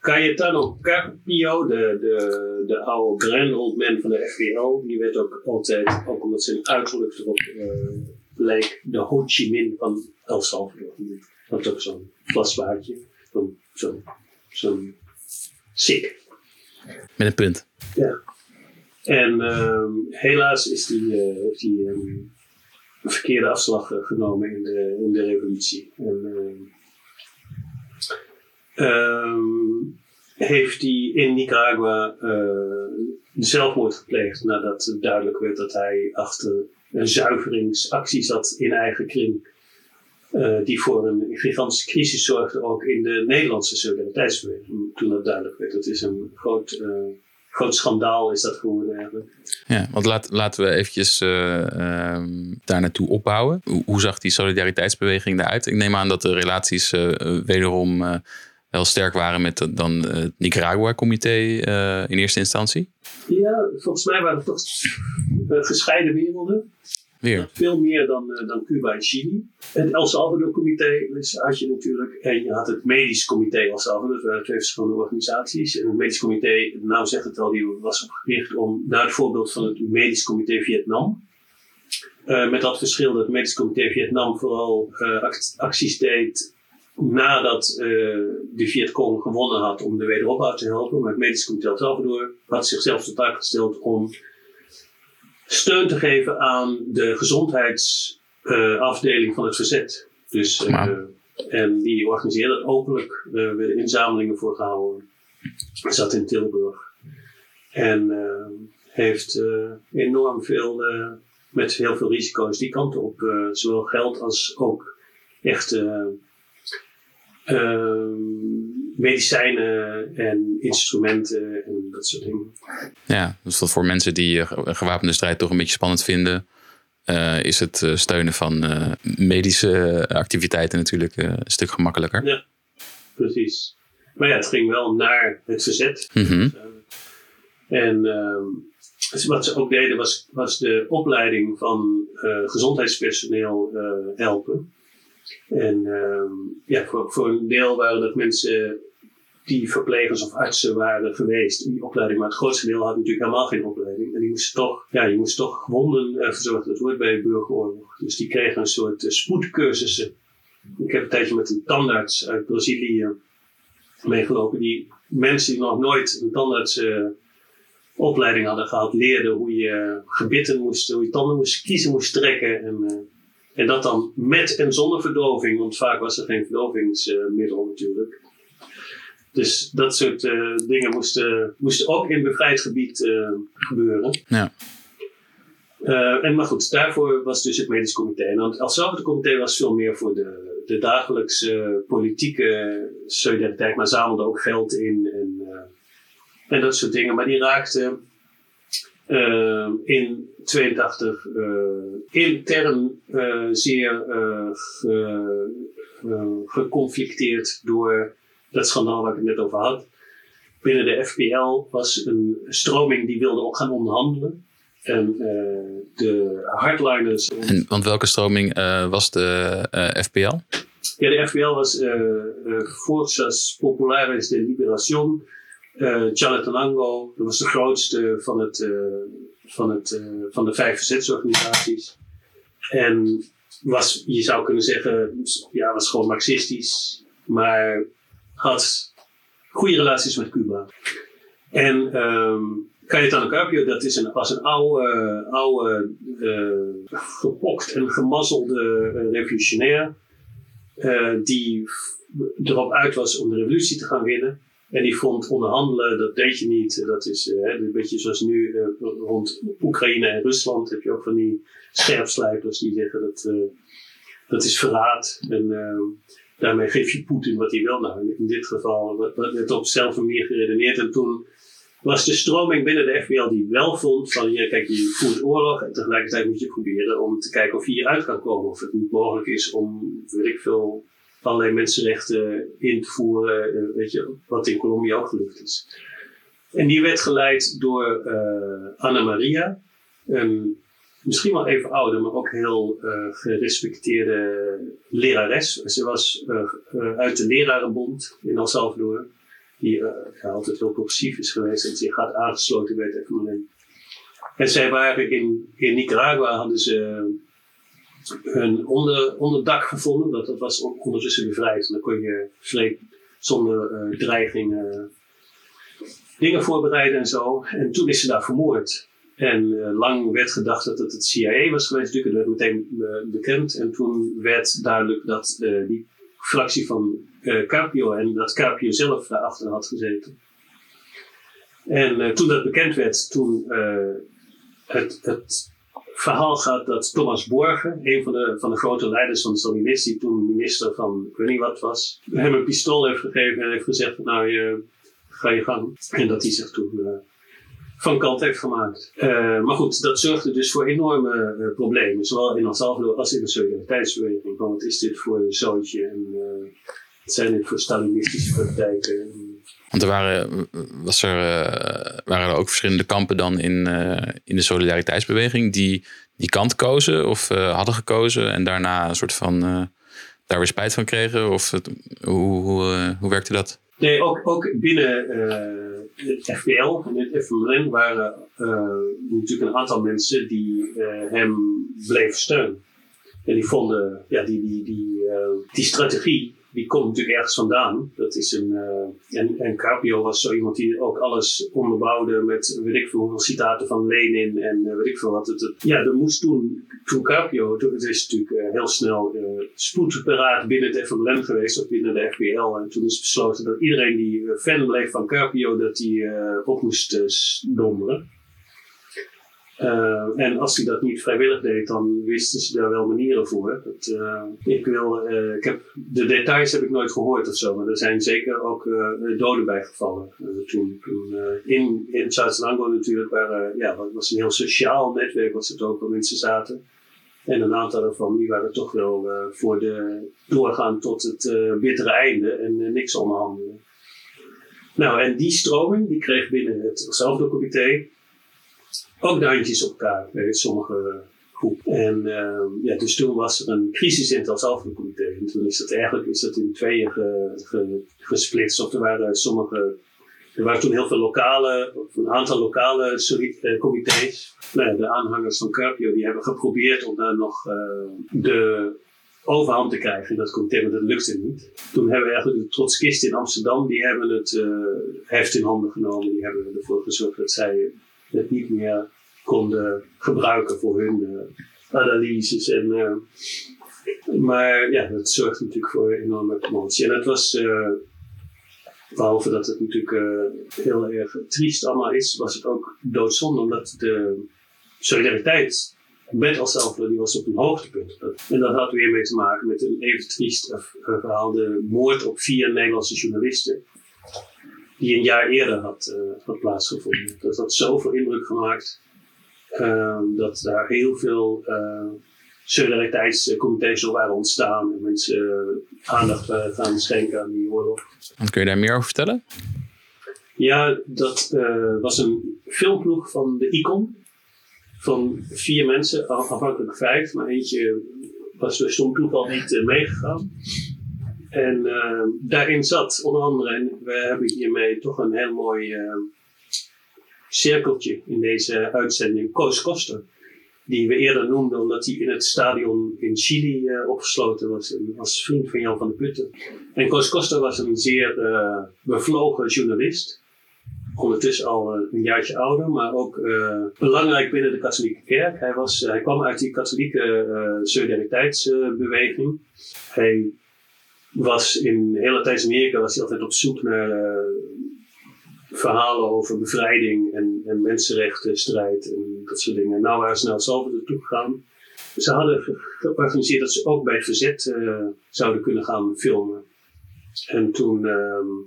Cayetano Carpio, de oude grand old man van de FVO, die werd ook altijd, ook omdat zijn uiterlijk erop leek, de Ho Chi Minh van El Salvador. Dat is ook zo'n plaswaardje, zo'n sik. Met een punt. Ja. En helaas is heeft hij een verkeerde afslag genomen in de revolutie. En, heeft hij in Nicaragua zelfmoord gepleegd nadat duidelijk werd dat hij achter een zuiveringsactie zat in eigen kring. Die voor een gigantische crisis zorgde ook in de Nederlandse solidariteitsbeweging. Toen dat duidelijk werd. Dat is een groot schandaal is dat geworden eigenlijk. Ja, want laten we eventjes daar naartoe opbouwen. Hoe zag die solidariteitsbeweging daaruit? Ik neem aan dat de relaties wederom wel sterk waren met het Nicaragua-comité in eerste instantie. Ja, volgens mij waren het toch gescheiden werelden. Weer. Veel meer dan Cuba en Chili. Het El Salvador-comité had je natuurlijk. En je had het medisch comité El Salvador. Dat waren twee verschillende organisaties. En het medisch comité, nou zegt het al, die was opgericht naar het voorbeeld van het medisch comité Vietnam. Met dat verschil dat het medisch comité Vietnam vooral acties deed nadat de Vietcong gewonnen had om de wederopbouw te helpen. Maar het medisch comité El Salvador had zichzelf tot taak gesteld om steun te geven aan de gezondheidsafdeling van het verzet. Dus, en die organiseerde het openlijk. Er werden inzamelingen voor gehouden. Zat in Tilburg. En heeft enorm veel, met heel veel risico's die kant op. Zowel geld als ook echt medicijnen en instrumenten en dat soort dingen. Ja, dus dat voor mensen die gewapende strijd toch een beetje spannend vinden, is het steunen van medische activiteiten natuurlijk een stuk gemakkelijker. Ja, precies. Maar ja, het ging wel naar het verzet. Mm-hmm. En wat ze ook deden was de opleiding van gezondheidspersoneel helpen. En voor een deel waren dat mensen die verplegers of artsen waren geweest in die opleiding. Maar het grootste deel had natuurlijk helemaal geen opleiding. En die moesten toch gewonden verzorgen. Dat hoort bij de burgeroorlog. Dus die kregen een soort spoedcursussen. Ik heb een tijdje met een tandarts uit Brazilië meegelopen. Die mensen die nog nooit een tandartsopleiding hadden gehad, leerden hoe je gebitten moest, hoe je tanden moest kiezen, moest trekken. En dat dan met en zonder verdoving, want vaak was er geen verdovingsmiddel natuurlijk. Dus dat soort dingen moesten ook in bevrijd gebied gebeuren. Ja. Maar goed, daarvoor was dus het medisch comité. En het El Salvador-comité was veel meer voor de dagelijkse politieke solidariteit, maar zamelde ook geld in en dat soort dingen. Maar die raakten in 1982 intern zeer geconflicteerd door dat schandaal waar ik het net over had. Binnen de FPL was een stroming die wilde ook gaan onderhandelen. En de hardliners. En, want welke stroming was de FPL? Ja, de FPL was Fuerzas Populares de Liberación. Chalatenango, dat was de grootste van de 5 verzetsorganisaties. En was, je zou kunnen zeggen, ja, was gewoon marxistisch, maar had goede relaties met Cuba. En Cayetano Carpio, dat is was een oude gepokt en gemazzelde revolutionair die erop uit was om de revolutie te gaan winnen. En die vond onderhandelen, dat deed je niet. Dat is een beetje zoals nu rond Oekraïne en Rusland heb je ook van die scherpslijpers die zeggen dat is verraad. En daarmee geef je Poetin wat hij wil. Nou, in dit geval werd op dezelfde manier geredeneerd. En toen was de stroming binnen de FBL die wel vond van kijk, je voert oorlog en tegelijkertijd moet je proberen om te kijken of je hieruit kan komen. Of het niet mogelijk is om, weet ik veel, allerlei mensenrechten in te voeren, weet je, wat in Colombia ook gelukt is. En die werd geleid door Ana Maria, misschien wel even ouder, maar ook heel gerespecteerde lerares. Ze was uit de Lerarenbond in El Salvador, die altijd heel progressief is geweest en ze gaat aangesloten bij het FMLN. En zij waren in Nicaragua, hadden ze hun onderdak gevonden, dat was ondertussen bevrijd. En dan kon je zonder dreiging dingen voorbereiden en zo. En toen is ze daar vermoord. En lang werd gedacht dat het CIA was geweest, dat werd meteen bekend. En toen werd duidelijk dat die fractie van Carpio en dat Carpio zelf daarachter had gezeten. En toen dat bekend werd, toen het verhaal gaat dat Thomas Borge, een van de grote leiders van de Stalinisten, die toen minister van ik weet niet wat was, hem een pistool heeft gegeven en heeft gezegd, nou ga je gang. En dat hij zich toen van kant heeft gemaakt. Maar goed, dat zorgde dus voor enorme problemen, zowel in El Salvador als in de solidariteitsbeweging. Want wat is dit voor een zoontje en wat zijn dit voor Stalinistische praktijken? Want waren er ook verschillende kampen dan in de solidariteitsbeweging die die kant kozen of hadden gekozen en daarna een soort van daar weer spijt van kregen? Of hoe werkte dat? Nee, ook binnen het FPL en het FMLN waren natuurlijk een aantal mensen die hem bleven steunen. En die vonden, die strategie, die komt natuurlijk ergens vandaan. Dat is en Carpio was zo iemand die ook alles onderbouwde met, weet ik veel, hoeveel citaten van Lenin en weet ik veel wat. Er moest toen Carpio, het is natuurlijk heel snel spoedberaad binnen het FMLN geweest of binnen de FBL. En toen is besloten dat iedereen die fan bleef van Carpio, dat die op moest donderen. En als hij dat niet vrijwillig deed, dan wisten ze daar wel manieren voor. Ik heb de details heb ik nooit gehoord of zo, maar er zijn zeker ook doden bijgevallen. Toen in Zuid-Lango natuurlijk was een heel sociaal netwerk, was het ook waar mensen zaten. En een aantal ervan die waren toch wel voor de doorgaan tot het bittere einde en niks onderhandelen. Nou, en die stroming die kreeg binnen hetzelfde comité ook de handjes op elkaar bij sommige groepen. En dus toen was er een crisis in het El Salvador-comité. En toen is dat in tweeën gesplitst. Of er waren toen heel veel lokale, of een aantal lokale comité's. De aanhangers van Carpio die hebben geprobeerd om daar nog de overhand te krijgen in dat comité, maar dat lukte niet. Toen hebben we eigenlijk de trotskisten in Amsterdam, die hebben het heft in handen genomen. Die hebben ervoor gezorgd dat zij het niet meer konden gebruiken voor hun analyses. Maar dat zorgt natuurlijk voor enorme commotie. En dat was, behalve dat het natuurlijk heel erg triest allemaal is, was het ook doodzonde, omdat de solidariteit met El Salvador, die was op een hoogtepunt. En dat had weer mee te maken met een even triest verhaal, de moord op 4 Nederlandse journalisten, die een jaar eerder had plaatsgevonden. Dat had zoveel indruk gemaakt dat daar heel veel solidariteitscomité's al waren ontstaan en mensen aandacht gaan schenken aan die oorlog. Kun je daar meer over vertellen? Ja, dat was een filmploeg van de ICON van 4 mensen, afhankelijk 5, maar eentje was door stom toeval niet meegegaan. En daarin zat onder andere, en we hebben hiermee toch een heel mooi cirkeltje in deze uitzending, Koos Koster. Die we eerder noemden omdat hij in het stadion in Chili opgesloten was. En als vriend van Jan van de Putten. En Koos Koster was een zeer bevlogen journalist. Ondertussen al een jaartje ouder, maar ook belangrijk binnen de katholieke kerk. Hij kwam uit die katholieke solidariteitsbeweging. Hij was in heel Latijns-Amerika altijd op zoek naar verhalen over bevrijding en mensenrechtenstrijd en dat soort dingen. Nou waren ze naar El Salvador toe gegaan. Ze hadden georganiseerd dat ze ook bij het verzet zouden kunnen gaan filmen. En toen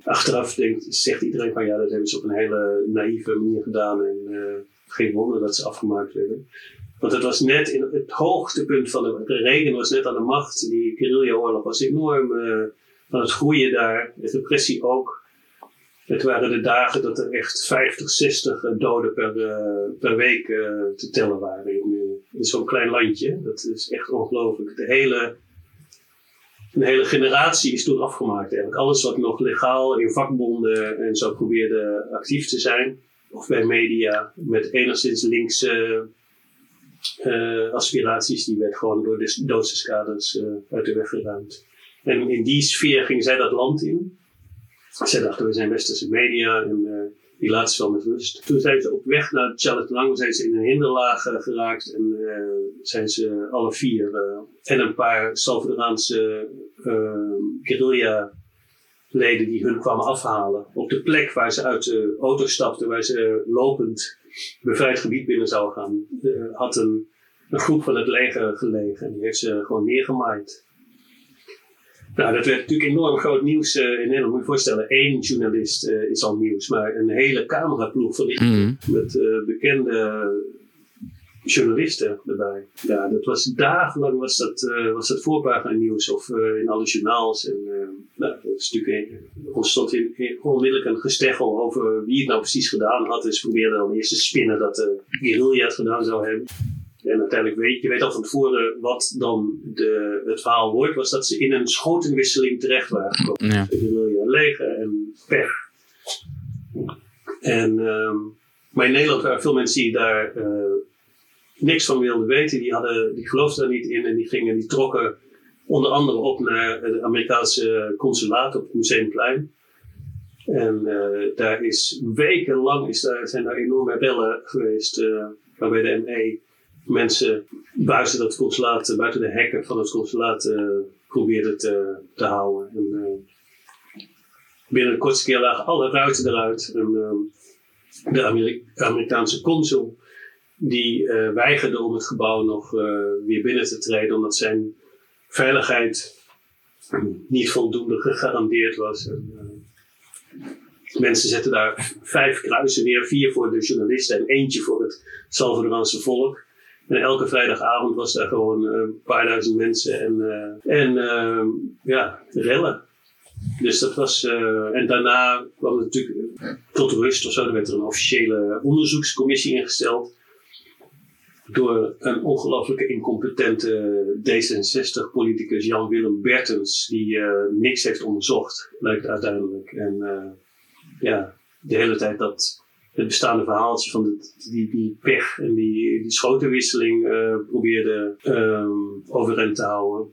achteraf zegt iedereen van ja, dat hebben ze op een hele naïeve manier gedaan en geen wonder dat ze afgemaakt werden. Want het was net in het hoogtepunt van de regen was net aan de macht. Die guerrilla-oorlog was enorm aan het groeien daar. De repressie ook. Het waren de dagen dat er echt 50, 60 doden per week te tellen waren in zo'n klein landje. Dat is echt ongelooflijk. Een hele generatie is toen afgemaakt eigenlijk. Alles wat nog legaal in vakbonden en zo probeerde actief te zijn. Of bij media met enigszins linkse aspiraties. Die werd gewoon door de doodskaders uit de weg geruimd. En in die sfeer ging zij dat land in. Zij dachten, we zijn westerse media en die laat ze wel met rust. Toen zijn ze op weg naar Chalatenango, zijn ze in een hinderlaag geraakt en zijn ze alle vier en een paar Salvadoraanse guerrilla-leden die hun kwamen afhalen. Op de plek waar ze uit de auto stapten, waar ze lopend bevrijd gebied binnen zouden gaan, had een groep van het leger gelegen en die heeft ze gewoon neergemaaid. Nou, dat werd natuurlijk enorm groot nieuws in Nederland. Moet je voorstellen, 1 journalist is al nieuws, maar een hele cameraploeg van met bekende journalisten erbij. Ja, dat was dagenlang was dat voorpagina nieuws of in alle journaals. En nou, dat is natuurlijk ontstond onmiddellijk een gesteggel over wie het nou precies gedaan had. Dus probeerden dan eerst te spinnen dat guerrilla het gedaan zou hebben. En uiteindelijk je weet al van tevoren wat dan het verhaal wordt, was dat ze in een schotenwisseling terecht waren gekomen. Ja. Dus wil je leger en pech. En, maar in Nederland waren veel mensen die daar niks van wilden weten. Die geloofden daar niet in en die trokken onder andere op naar het Amerikaanse consulaat op het Museumplein. En daar zijn daar enorme rebellen geweest waarbij de ME... mensen buiten de hekken van het consulaat probeerden te houden. En, binnen de kortste keer lagen alle ruiten eruit. En, de Amerikaanse consul die weigerde om het gebouw nog weer binnen te treden, omdat zijn veiligheid niet voldoende gegarandeerd was. En, mensen zetten daar 5 kruisen neer, 4 voor de journalisten en eentje voor het Salvadoraanse volk. En elke vrijdagavond was daar gewoon een paar duizend mensen rellen. Dus dat was, en daarna kwam het natuurlijk tot rust of zo. Er werd een officiële onderzoekscommissie ingesteld door een ongelooflijke incompetente D66-politicus Jan-Willem Bertens, die niks heeft onderzocht, lijkt uiteindelijk. En de hele tijd dat... Het bestaande verhaaltje van die pech en die schotenwisseling probeerde overeind te houden.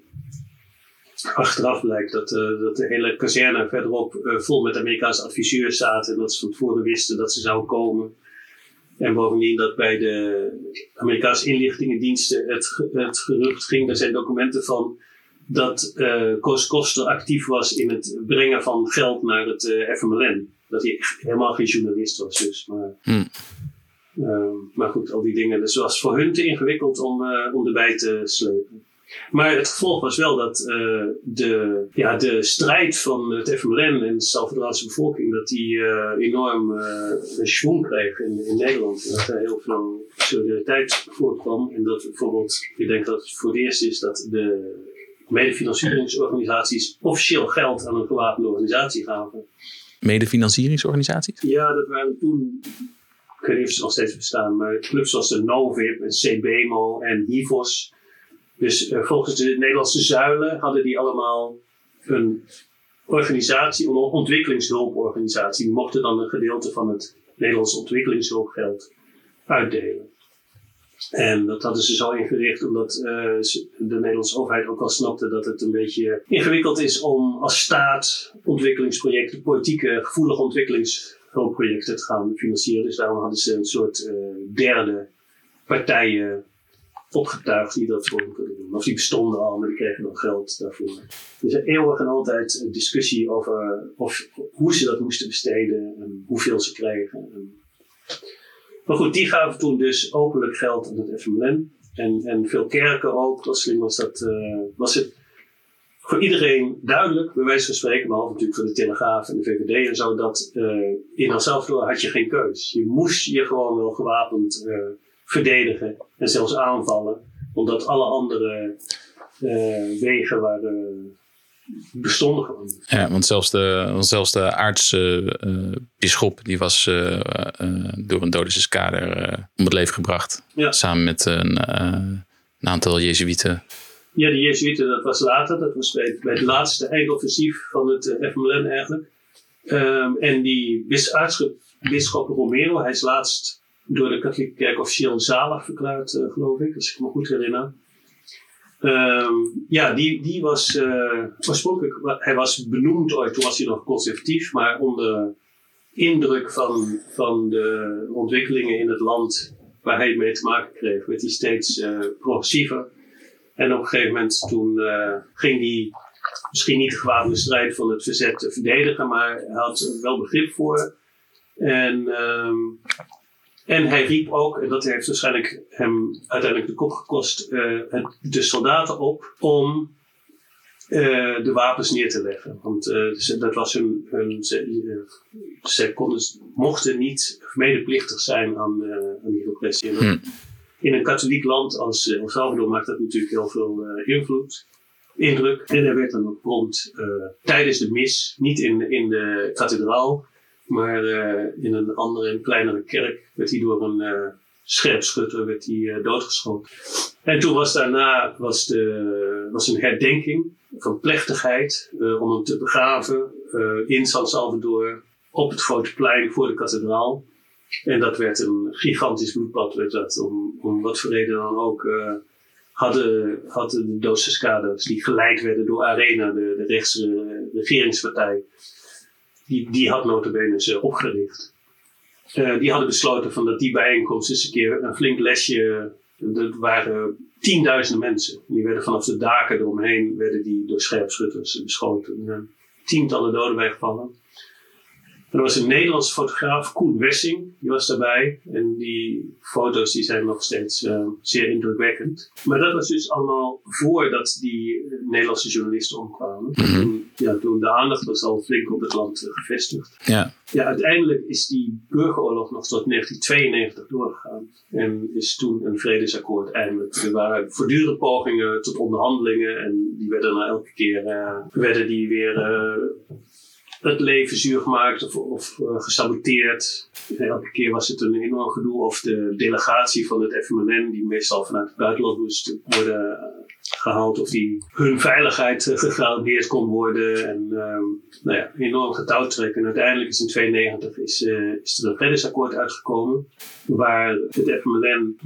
Achteraf blijkt dat de hele kazerne verderop vol met Amerikaanse adviseurs zaten. En dat ze van tevoren wisten dat ze zouden komen. En bovendien dat bij de Amerikaanse inlichtingendiensten het gerucht ging. Daar zijn documenten van dat Koos Koster actief was in het brengen van geld naar het FMLN. Dat hij helemaal geen journalist was. Dus. Maar goed, al die dingen. Dus het was voor hun te ingewikkeld om erbij te slepen. Maar het gevolg was wel dat de strijd van het FMLN en de Salvadoraanse bevolking, dat die enorm een schwung kreeg in Nederland. En dat er heel veel solidariteit voorkwam. En dat bijvoorbeeld, ik denk dat het voor het eerst is dat de medefinancieringsorganisaties officieel geld aan een gewapende organisatie gaven. Medefinancieringsorganisaties? Ja, dat waren toen, ik weet niet of ze nog steeds bestaan, maar clubs zoals de NOVIP en CBMO en HIVOS. Dus volgens de Nederlandse zuilen hadden die allemaal een organisatie, een ontwikkelingshulporganisatie. Die mochten dan een gedeelte van het Nederlandse ontwikkelingshulpgeld uitdelen. En dat hadden ze zo ingericht omdat de Nederlandse overheid ook wel snapte dat het een beetje ingewikkeld is om als staat ontwikkelingsprojecten, politieke gevoelige ontwikkelingshulpprojecten te gaan financieren. Dus daarom hadden ze een soort derde partijen opgetuigd die dat voor hem kunnen doen. Of die bestonden al, maar die kregen dan geld daarvoor. Dus er eeuwig en altijd een discussie over hoe ze dat moesten besteden en hoeveel ze kregen. Maar goed, die gaven toen dus openlijk geld aan het FMLN. En veel kerken ook. Plotseling was dat was het voor iedereen duidelijk, bij wijze van spreken, behalve natuurlijk voor de Telegraaf en de VVD en zo, dat in El Salvador had je geen keus. Je moest je gewoon wel gewapend verdedigen en zelfs aanvallen, omdat alle andere wegen waren bestonden gewoon. Ja, want zelfs de aartsbisschop die was door een dode ciskader om het leven gebracht. Ja. Samen met een aantal jezuïeten. Ja, de jezuïeten, dat was later. Dat was bij het laatste eindoffensief van het FMLN eigenlijk. En die aartsbisschop Romero, hij is laatst door de katholieke kerk officieel zalig verklaard, geloof ik, als ik me goed herinner. Ja, die was oorspronkelijk, hij was benoemd ooit, toen was hij nog conservatief, maar onder indruk van de ontwikkelingen in het land waar hij mee te maken kreeg, werd hij steeds progressiever. En op een gegeven moment toen ging hij misschien niet de gewapende strijd van het verzet verdedigen, maar hij had er wel begrip voor. En hij riep ook, en dat heeft waarschijnlijk hem uiteindelijk de kop gekost, de soldaten op om de wapens neer te leggen. Want dat was ze mochten niet medeplichtig zijn aan die repressie. In een katholiek land als El Salvador maakt dat natuurlijk heel veel indruk. En er werd dan ook prompt tijdens de mis, niet in de kathedraal, maar in een andere, een kleinere kerk werd hij door een scherpschutter doodgeschoten. En toen was daarna was een herdenking van plechtigheid om hem te begraven in San Salvador op het grote plein voor de kathedraal. En dat werd een gigantisch bloedbad, om wat voor reden dan ook. Hadden de doodskaders die geleid werden door ARENA, de rechtse regeringspartij. Die had nota bene opgericht. Die hadden besloten dat die bijeenkomst eens een keer een flink lesje. Dat waren 10.000 mensen. Die werden vanaf de daken eromheen door scherpschutters beschoten. Tientallen doden bijgevallen. Er was een Nederlandse fotograaf, Koen Wessing, die was daarbij. En die foto's die zijn nog steeds zeer indrukwekkend. Maar dat was dus allemaal voordat die Nederlandse journalisten omkwamen. Mm-hmm. Toen de aandacht was al flink op het land gevestigd. Ja, uiteindelijk is die burgeroorlog nog tot 1992 doorgegaan. En is toen een vredesakkoord eindelijk. Er waren voortdurende pogingen tot onderhandelingen. En die werden dan elke keer het leven zuur gemaakt of gesaboteerd. Elke keer was het een enorm gedoe. Of de delegatie van het FMLN, die meestal vanuit het buitenland moest worden gehaald, of die hun veiligheid gegarandeerd kon worden. En enorm getouwtrekken. En uiteindelijk is in 1992 is er een vredesakkoord uitgekomen. Waar het FMLN,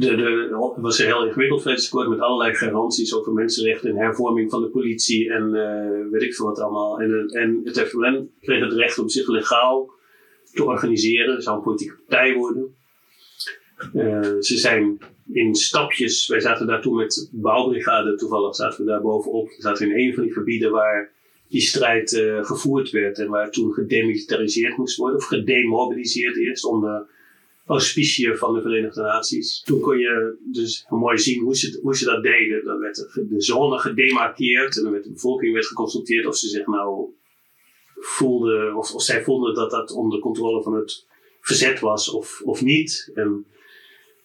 was een heel ingewikkeld vredesakkoord met allerlei garanties over mensenrechten en hervorming van de politie en weet ik veel wat allemaal. En het FMLN kreeg het recht om zich legaal te organiseren. Het zou een politieke partij worden. Ze zijn in stapjes, wij zaten daar toen met bouwbrigade, toevallig zaten we daar bovenop. We zaten in een van die gebieden waar die strijd gevoerd werd en waar toen gedemilitariseerd moest worden, of gedemobiliseerd eerst onder auspiciën van de Verenigde Naties. Toen kon je dus mooi zien hoe ze dat deden. Dan werd de zone gedemarkeerd en dan werd de bevolking geconsulteerd of ze zich nou voelden, of zij vonden dat onder controle van het verzet was of niet. En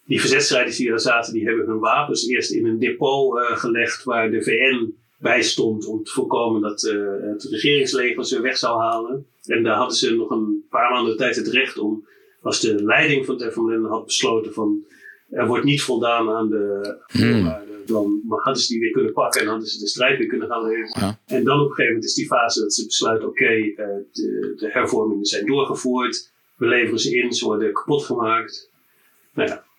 die verzetstrijders die daar zaten, die hebben hun wapens eerst in een depot gelegd waar de VN bij stond om te voorkomen dat het regeringsleger ze weg zou halen. En daar hadden ze nog een paar maanden tijd het recht om, als de leiding van het FMLN had besloten van er wordt niet voldaan aan de voorwaarden, dan hadden ze die weer kunnen pakken en hadden ze de strijd weer kunnen gaan leveren. Ja. En dan op een gegeven moment is die fase dat ze besluiten, de hervormingen zijn doorgevoerd, we leveren ze in, ze worden kapot gemaakt.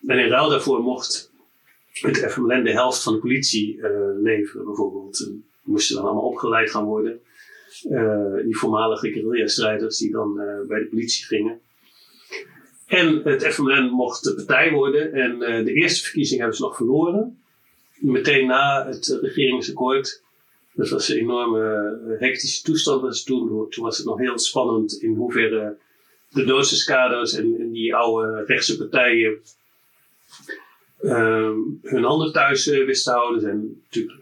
En in ruil daarvoor mocht het FMLN de helft van de politie leveren bijvoorbeeld. Die moesten dan allemaal opgeleid gaan worden. Die voormalige guerrilla-strijders die dan bij de politie gingen. En het FMLN mocht de partij worden. En de eerste verkiezing hebben ze nog verloren. meteen na het regeringsakkoord. Dat was een enorme hectische toestand was toen. Toen was het nog heel spannend in hoeverre de doodskaders en die oude rechtse partijen hun handen thuis wisten te houden. Er zijn natuurlijk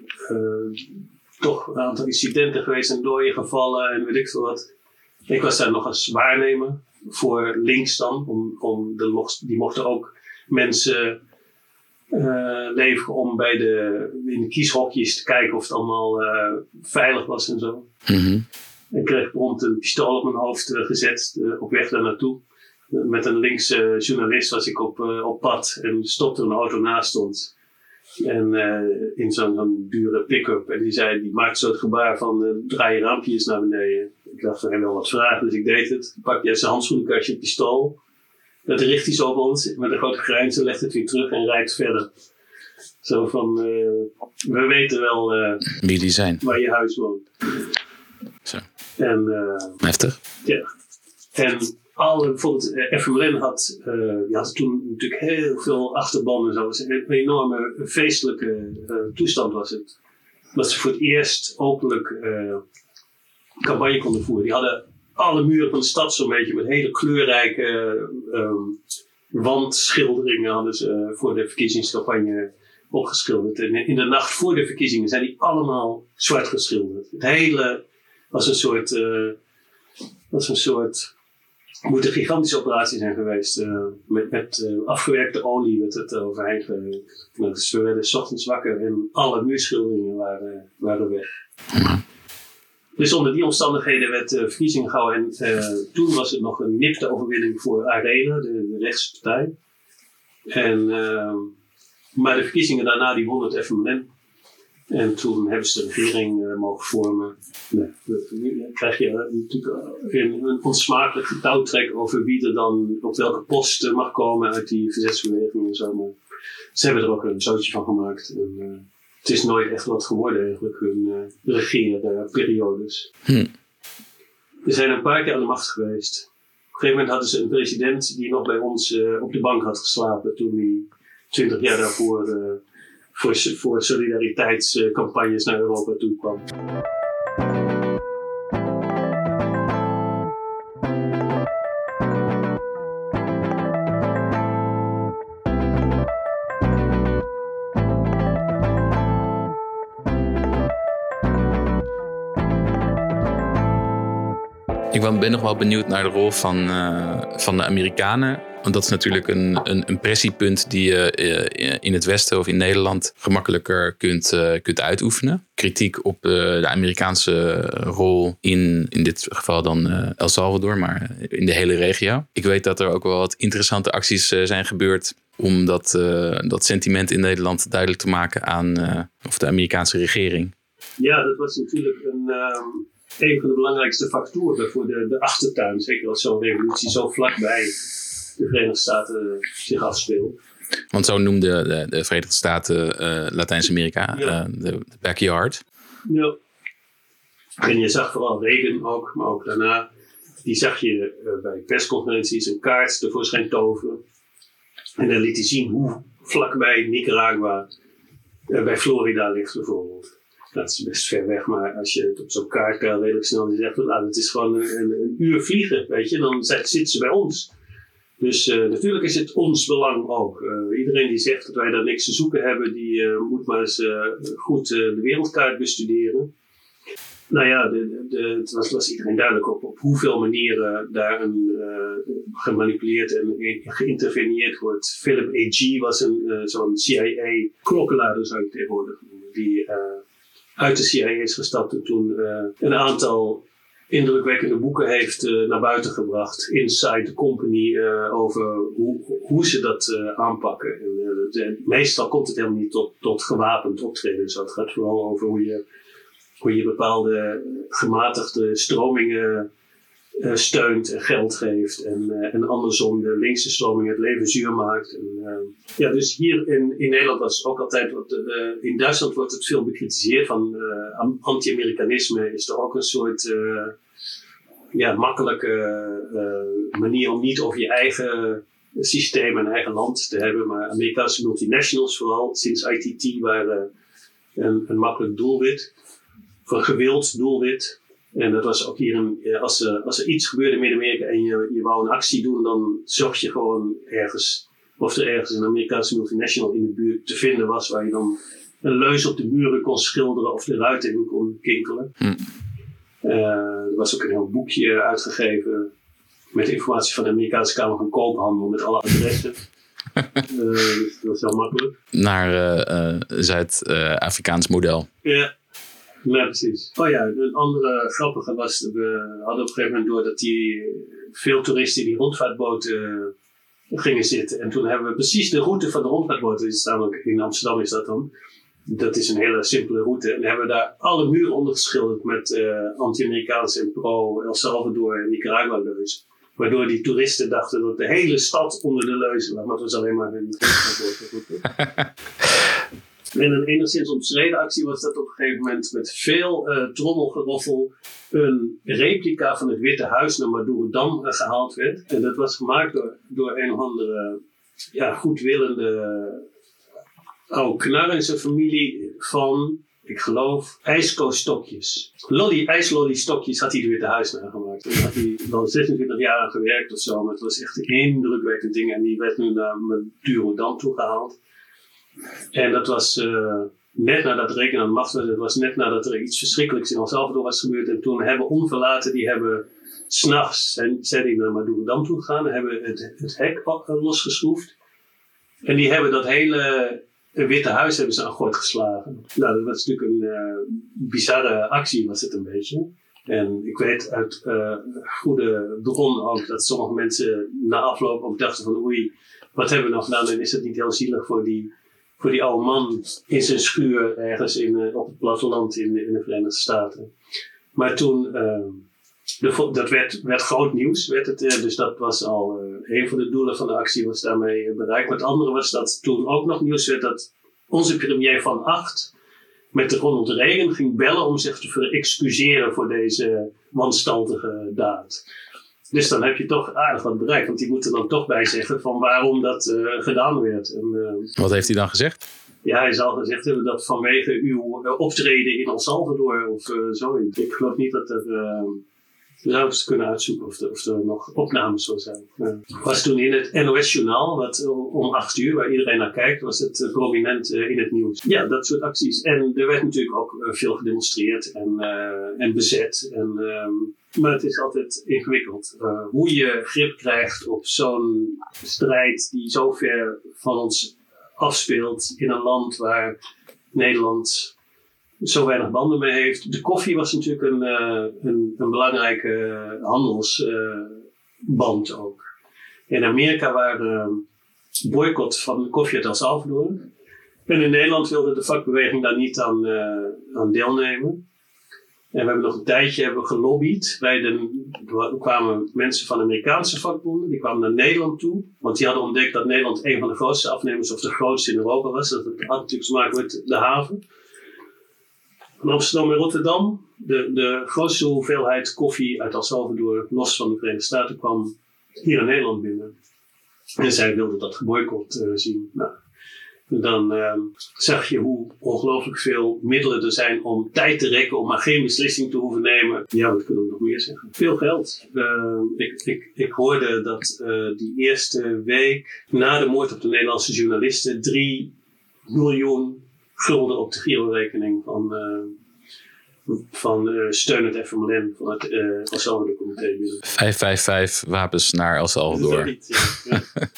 toch een aantal incidenten geweest en dooien gevallen en weet ik veel wat. Ik was daar nog als waarnemer voor links dan. Die mochten ook mensen leveren om in de kieshokjes te kijken of het allemaal veilig was en zo. Mm-hmm. Ik kreeg prompt een pistool op mijn hoofd gezet op weg daar naartoe. Met een linkse journalist was ik op pad en stopte een auto naast ons. En in zo'n dure pick-up. En die maakte zo'n gebaar van draai je raampjes naar beneden. Ik dacht, er zijn wel wat vragen, dus ik deed het. Ik pakte uit zijn handschoenenkastje een pistool. Dat richt hij zo op ons met een grote grijns en legt het weer terug en rijdt verder. Zo van, we weten wel wie die zijn, waar je huis woont. Zo. En, heftig. Ja. En bijvoorbeeld FMLN had, die had toen natuurlijk heel veel achterban en zo. Dus een enorme feestelijke toestand was het. Dat ze voor het eerst openlijk campagne konden voeren. Die hadden alle muren van de stad zo'n beetje met hele kleurrijke wandschilderingen hadden ze voor de verkiezingscampagne opgeschilderd. En in de nacht voor de verkiezingen zijn die allemaal zwart geschilderd. Het hele was een soort moet een gigantische operatie zijn geweest. Met afgewerkte olie werd het overheen gewerkt. Dus we werden 's ochtends wakker en alle muurschilderingen waren weg. Dus onder die omstandigheden werd verkiezingen gehouden. En toen was het nog een nipte overwinning voor Arena, de rechtse partij. Maar de verkiezingen daarna die won het FMLN. En toen hebben ze de regering mogen vormen. Nu krijg je natuurlijk een onsmakelijke touwtrek over wie er dan op welke post mag komen uit die verzetsbeweging en zo. Maar ze hebben er ook een zootje van gemaakt. En, het is nooit echt wat geworden eigenlijk, hun regeerperiodes. Er zijn een paar keer aan de macht geweest. Op een gegeven moment hadden ze een president die nog bij ons op de bank had geslapen toen hij 20 jaar daarvoor voor solidariteitscampagnes naar Europa toe kwam. Ik ben nog wel benieuwd naar de rol van de Amerikanen. Want dat is natuurlijk een pressiepunt die je in het Westen of in Nederland gemakkelijker kunt uitoefenen. Kritiek op de Amerikaanse rol in dit geval dan El Salvador, maar in de hele regio. Ik weet dat er ook wel wat interessante acties zijn gebeurd om dat sentiment in Nederland duidelijk te maken aan of de Amerikaanse regering. Ja, dat was natuurlijk een van de belangrijkste factoren voor de achtertuin. Zeker als zo'n revolutie zo vlakbij de Verenigde Staten zich afspeelt. Want zo noemde de Verenigde Staten Latijns-Amerika de backyard. Ja. En je zag vooral Reagan ook, maar ook daarna. Die zag je bij persconferenties een kaart tevoorschijn toveren. En dan liet hij zien hoe vlakbij Nicaragua bij Florida ligt bijvoorbeeld. Dat is best ver weg, maar als je het op zo'n kaart kan redelijk snel zegt, het is gewoon een uur vliegen, weet je, dan zitten ze bij ons. Dus natuurlijk is het ons belang ook. Iedereen die zegt dat wij daar niks te zoeken hebben, die moet maar eens goed de wereldkaart bestuderen. Nou ja, het was iedereen duidelijk op hoeveel manieren daar gemanipuleerd en geïnterveneerd wordt. Philip A. G. was zo'n CIA-klokkenluider, zou ik tegenwoordig noemen, die uit de CIA is gestapt en toen een aantal indrukwekkende boeken heeft naar buiten gebracht. Inside the Company over hoe ze dat aanpakken. En, meestal komt het helemaal niet tot gewapend optreden. Dus het gaat vooral over hoe je bepaalde gematigde stromingen steunt en geld geeft. En andersom de linkse stroming het leven zuur maakt. Dus hier in Nederland was het ook altijd. In Duitsland wordt het veel bekritiseerd van anti-Amerikanisme is toch ook een soort makkelijke manier om niet over je eigen systeem en eigen land te hebben. Maar Amerikaanse multinationals vooral, sinds ITT waren een makkelijk doelwit. Een gewild doelwit. En dat was ook hier, als er iets gebeurde in Midden-Amerika en je wou een actie doen, dan zocht je gewoon ergens, of er ergens een Amerikaanse multinational in de buurt te vinden was, waar je dan een leus op de muren kon schilderen of de ruiten in kon kinkelen. Er was ook een heel boekje uitgegeven met informatie van de Amerikaanse Kamer van Koophandel met alle adressen. Dat was heel makkelijk. Naar Zuid-Afrikaans model. Ja. Ja, precies. Oh ja, een andere grappige was, we hadden op een gegeven moment door dat veel toeristen in die rondvaartboten gingen zitten. En toen hebben we precies de route van de rondvaartboten, die is namelijk in Amsterdam is dat dan. Dat is een hele simpele route. En hebben we daar alle muren ondergeschilderd met anti-Amerikaans en pro-El Salvador en Nicaragua leus. Waardoor die toeristen dachten dat de hele stad onder de leuzen lag, maar het was alleen maar hun rondvaartboten. En een enigszins omstreden actie was dat op een gegeven moment met veel trommelgeroffel een replica van het Witte Huis naar Madurodam gehaald werd. En dat was gemaakt door een of andere goedwillende oude knar in zijn familie van, ik geloof, ijskoostokjes. IJslollystokjes had hij het Witte Huis nagemaakt. En had hij dan 26 jaar aan gewerkt of zo, maar het was echt een indrukwekkend ding. En die werd nu naar Madurodam toegehaald. En dat was net nadat Reagan aan de macht was. Het was net nadat er iets verschrikkelijks in El Salvador was gebeurd. En toen hebben onverlaten, die hebben 's nachts zijn die naar Madurodam toe gegaan. Hebben het hek losgeschroefd. En die hebben dat hele Witte Huis hebben ze aan gort geslagen. Nou, dat was natuurlijk een bizarre actie was het een beetje. En ik weet uit goede bron ook dat sommige mensen na afloop ook dachten van oei, wat hebben we nou gedaan? En is dat niet heel zielig voor die oude man in zijn schuur ergens op het platteland in de Verenigde Staten. Maar toen, dat werd groot nieuws, werd het, dus dat was al een van de doelen van de actie was daarmee bereikt. Maar het andere was dat toen ook nog nieuws werd dat onze premier Van Agt met Ronald Reagan ging bellen om zich te verexcuseren voor deze wanstaltige daad. Dus dan heb je toch aardig wat bereikt. Want die moeten dan toch bij zeggen van waarom dat gedaan werd. En, wat heeft hij dan gezegd? Ja, hij zal gezegd hebben dat vanwege uw optreden in El Salvador of zoiets. Ik geloof niet dat er... We zouden eens kunnen uitzoeken of er nog opnames zou zijn. Was toen in het NOS-journaal, wat om 8:00, waar iedereen naar kijkt, was het prominent in het nieuws. Ja, dat soort acties. En er werd natuurlijk ook veel gedemonstreerd en bezet. Maar het is altijd ingewikkeld. Hoe je grip krijgt op zo'n strijd die zo ver van ons afspeelt in een land waar Nederland zo weinig banden mee heeft. De koffie was natuurlijk een belangrijke handelsband ook. In Amerika waren boycott van koffie uit El Salvador. En in Nederland wilde de vakbeweging daar niet aan deelnemen. En we hebben nog een tijdje gelobbyd. Er kwamen mensen van Amerikaanse vakbonden. Die kwamen naar Nederland toe. Want die hadden ontdekt dat Nederland een van de grootste afnemers of de grootste in Europa was. Dat had natuurlijk te maken met de haven. Van Amsterdam en Rotterdam, de grootste hoeveelheid koffie uit El Salvador, los van de Verenigde Staten, kwam hier in Nederland binnen. En zij wilden dat geboycott zien. Nou, dan zag je hoe ongelooflijk veel middelen er zijn om tijd te rekken, om maar geen beslissing te hoeven nemen. Ja, wat kunnen we nog meer zeggen? Veel geld. Ik hoorde dat die eerste week na de moord op de Nederlandse journalisten 3 miljoen gulden op de Giro-rekening van steun het FMLN van het El Salvador-comité. 555 wapens naar El Salvador.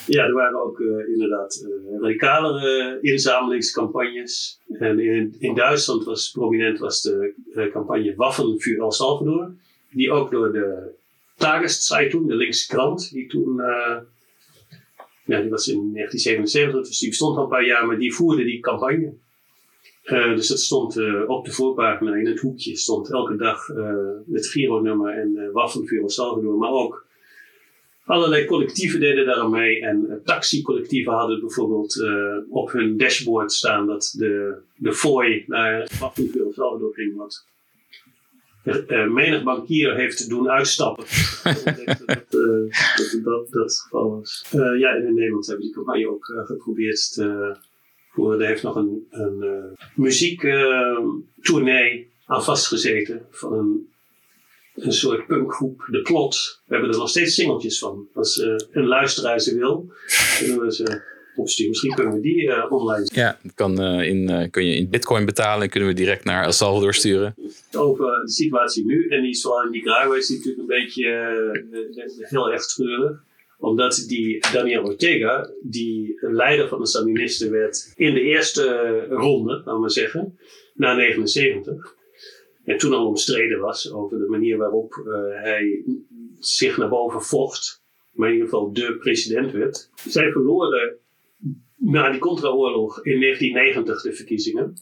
Ja, er waren ook inderdaad radicalere inzamelingscampagnes. En in Duitsland was prominent de campagne Waffen für El Salvador, die ook door de Tageszeitung, de linkse krant, die toen... die was in 1977, dus die bestond al een paar jaar, maar die voerde die campagne. Dus dat stond op de voorpagina, in het hoekje stond elke dag het Giro-nummer en Waffen voor El Salvador. Maar ook allerlei collectieven deden daar aan mee. En taxicollectieven hadden bijvoorbeeld op hun dashboard staan dat de fooi naar Waffen voor El Salvador ging. Wat menig bankier heeft doen uitstappen. dat het geval was. Ja, in Nederland hebben we die campagne ook geprobeerd te voeren. Er heeft nog een muziektournee aan vastgezeten van een soort punkgroep, De Plot. We hebben er nog steeds singeltjes van. Als een luisteraar ze wil, kunnen we ze opsturen. Misschien kunnen we die online sturen. Ja, dat kun je in bitcoin betalen en kunnen we direct naar El Salvador sturen. Over de situatie nu en die zowel in Nicaragua is die natuurlijk een beetje heel erg treurig. Omdat die Daniel Ortega, die leider van de Sandinisten werd in de eerste ronde, laten we maar zeggen, na 1979. En toen al omstreden was over de manier waarop hij zich naar boven vocht. Maar in ieder geval de president werd. Zij verloren na die contra-oorlog in 1990 de verkiezingen.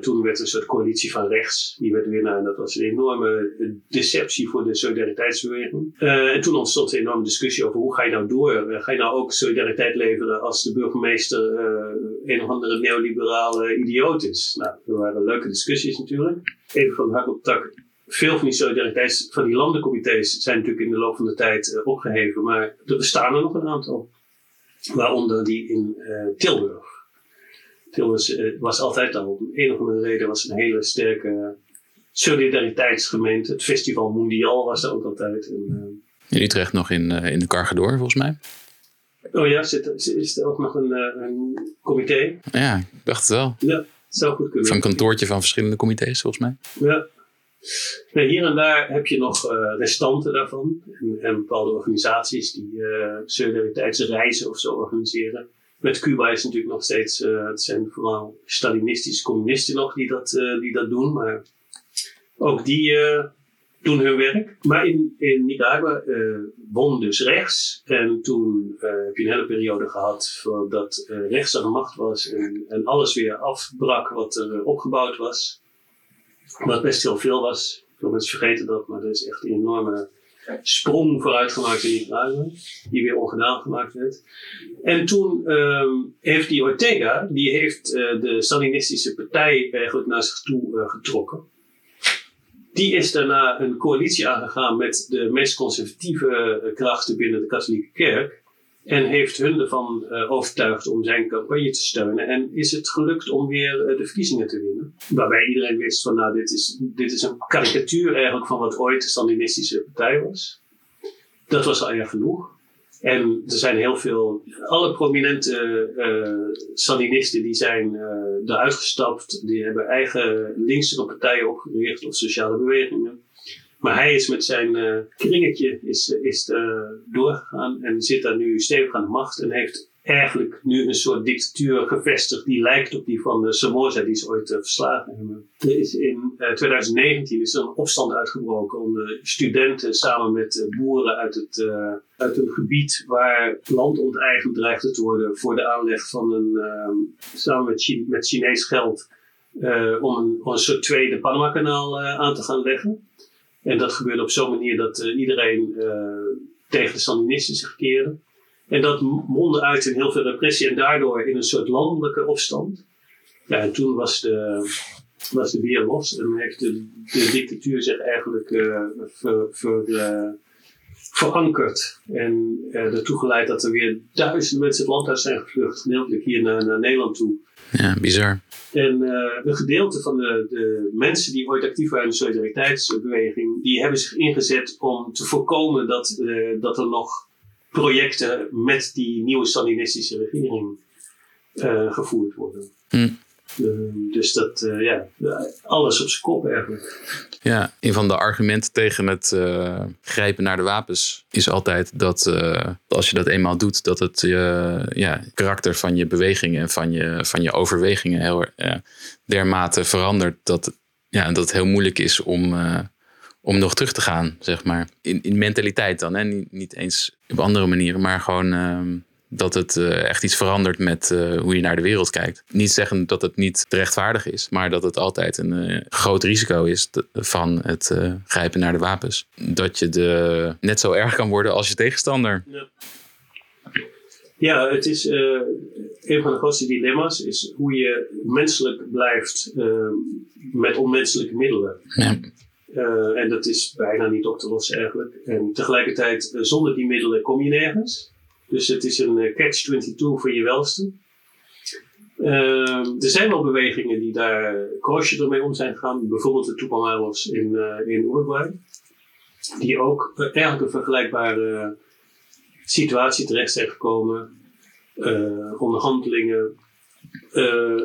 Toen werd een soort coalitie van rechts. Die werd winnaar en dat was een enorme deceptie voor de solidariteitsbeweging. En toen ontstond een enorme discussie over hoe ga je nou door? Ga je nou ook solidariteit leveren als de burgemeester een of andere neoliberale idioot is? Nou, er waren leuke discussies natuurlijk. Even van hak op tak. Veel van die solidariteits van die landencomité's zijn natuurlijk in de loop van de tijd opgeheven. Maar er bestaan er nog een aantal. Waaronder die in Tilburg. Tilburg was altijd al, om een of andere reden, was een hele sterke solidariteitsgemeente. Het Festival Mondial was er ook altijd. In Utrecht nog in de Cargador volgens mij. Oh ja, is er ook nog een comité? Ja, ik dacht het wel. Ja, dat zou goed kunnen. Van een kantoortje van verschillende comité's volgens mij. Ja. Nou, hier en daar heb je nog restanten daarvan. En bepaalde organisaties die solidariteitsreizen of zo organiseren. Met Cuba is natuurlijk nog steeds, het zijn vooral Stalinistische communisten nog die dat doen. Maar ook die doen hun werk. Maar in Nicaragua won dus rechts. En toen heb je een hele periode gehad dat rechts aan de macht was. En alles weer afbrak wat er opgebouwd was. Wat best heel veel was. Veel mensen vergeten dat, maar er is echt een enorme sprong vooruit gemaakt in Nicaragua, die weer ongedaan gemaakt werd. En toen heeft die Ortega, de Sandinistische partij eigenlijk naar zich toe getrokken. Die is daarna een coalitie aangegaan met de meest conservatieve krachten binnen de katholieke kerk. En heeft hun ervan overtuigd om zijn campagne te steunen. En is het gelukt om weer de verkiezingen te winnen. Waarbij iedereen wist van nou, dit is een karikatuur eigenlijk van wat ooit de Sandinistische partij was. Dat was al erg genoeg. En er zijn heel veel, alle prominente Sandinisten die zijn eruit gestapt. Die hebben eigen linkse partijen opgericht of sociale bewegingen. Maar hij is met zijn kringetje doorgegaan en zit daar nu stevig aan de macht. En heeft eigenlijk nu een soort dictatuur gevestigd die lijkt op die van de Somoza die ze ooit verslagen hebben. Er is in 2019 is er een opstand uitgebroken onder studenten samen met boeren uit een gebied waar land onteigend dreigde te worden voor de aanleg van samen met Chinees geld om een soort tweede Panama-kanaal aan te gaan leggen. En dat gebeurde op zo'n manier dat iedereen tegen de Sandinisten zich keerde. En dat mondde uit in heel veel repressie en daardoor in een soort landelijke opstand. Ja, en toen was de weer los en heeft de dictatuur zich eigenlijk verankerd. En ertoe geleid dat er weer 1000 mensen het land uit zijn gevlucht, gedeeltelijk hier naar Nederland toe. Ja, bizar. En een gedeelte van de mensen die ooit actief waren in de solidariteitsbeweging, die hebben zich ingezet om te voorkomen dat er nog projecten met die nieuwe Sandinistische regering gevoerd worden. Mm. Dus dat, alles op zijn kop eigenlijk. Ja, een van de argumenten tegen het grijpen naar de wapens is altijd dat als je dat eenmaal doet, dat het karakter van je bewegingen en van je overwegingen heel dermate verandert dat het heel moeilijk is om nog terug te gaan, zeg maar. In mentaliteit dan, hè? Niet eens op andere manieren, maar gewoon dat het echt iets verandert met hoe je naar de wereld kijkt. Niet zeggen dat het niet rechtvaardig is, maar dat het altijd een groot risico is van het grijpen naar de wapens. Dat je net zo erg kan worden als je tegenstander. Ja, het is een van de grootste dilemma's is hoe je menselijk blijft met onmenselijke middelen. Ja. En dat is bijna niet op te lossen eigenlijk. En tegelijkertijd, zonder die middelen kom je nergens. Dus het is een catch-22 voor je welste. Er zijn wel bewegingen die daar koosje ermee om zijn gegaan. Bijvoorbeeld de Tupamaros in Uruguay. Die ook eigenlijk een vergelijkbare situatie terecht zijn gekomen. Onderhandelingen.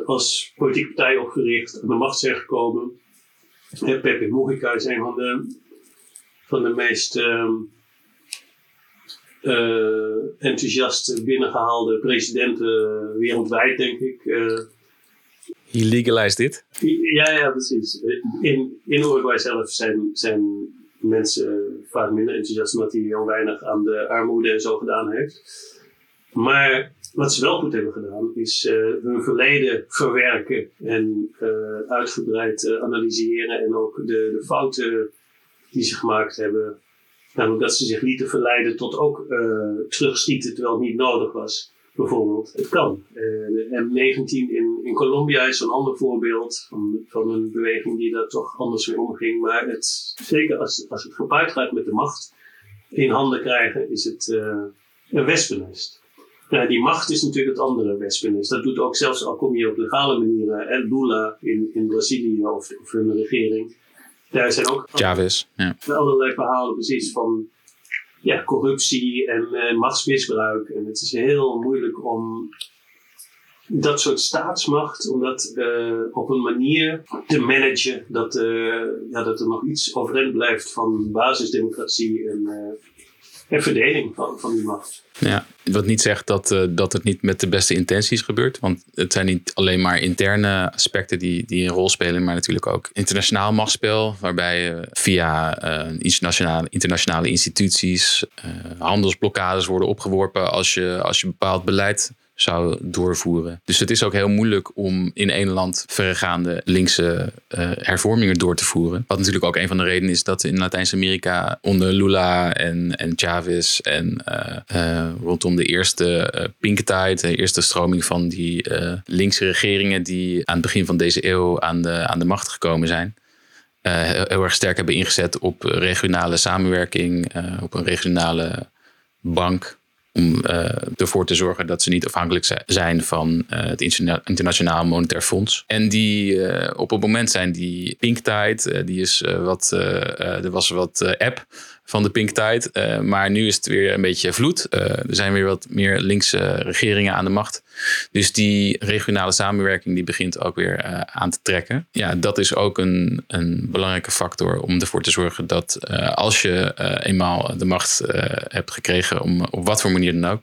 Als politieke partij opgericht. Aan de macht zijn gekomen. Pepe Mujica is een van de meest enthousiast binnengehaalde presidenten wereldwijd, denk ik. He legalized it? Ja, precies. In Uruguay zelf zijn mensen vaak minder enthousiast, omdat hij heel weinig aan de armoede en zo gedaan heeft. Maar wat ze wel goed hebben gedaan, is hun verleden verwerken en uitgebreid analyseren. En ook de fouten die ze gemaakt hebben. Namelijk dat ze zich lieten verleiden tot ook terugschieten terwijl het niet nodig was. Bijvoorbeeld, het kan. De M19 in Colombia is zo'n ander voorbeeld van een beweging die daar toch anders mee omging. Maar zeker als het gepaard gaat met de macht in handen krijgen, is het een wespennest. Nou, die macht is natuurlijk het andere wespennest. Dat doet ook zelfs, al kom je op legale manieren, en Lula in Brazilië of hun regering. Daar zijn ook Chavez, allerlei verhalen precies van corruptie en machtsmisbruik. En het is heel moeilijk om dat soort staatsmacht, om dat op een manier te managen dat er nog iets overeind blijft van basisdemocratie en verdeling van die macht. Ja, wat niet zegt dat het niet met de beste intenties gebeurt. Want het zijn niet alleen maar interne aspecten die een rol spelen, maar natuurlijk ook internationaal machtsspel, waarbij je via internationale instituties handelsblokkades worden opgeworpen als je bepaald beleid zou doorvoeren. Dus het is ook heel moeilijk om in één land verregaande linkse hervormingen door te voeren. Wat natuurlijk ook een van de redenen is dat in Latijns-Amerika onder Lula en Chavez en rondom de eerste Pinkertijd, de eerste stroming van die linkse regeringen die aan het begin van deze eeuw aan de macht gekomen zijn, heel erg sterk hebben ingezet op regionale samenwerking, op een regionale bank, om ervoor te zorgen dat ze niet afhankelijk zijn van het Internationaal Monetair Fonds. En die op het moment zijn die Pinktide, er was wat app van de Pinktide, maar nu is het weer een beetje vloed. Er zijn weer wat meer linkse regeringen aan de macht. Dus die regionale samenwerking die begint ook weer aan te trekken. Ja, dat is ook een belangrijke factor om ervoor te zorgen dat als je eenmaal de macht hebt gekregen, op wat voor manier dan ook,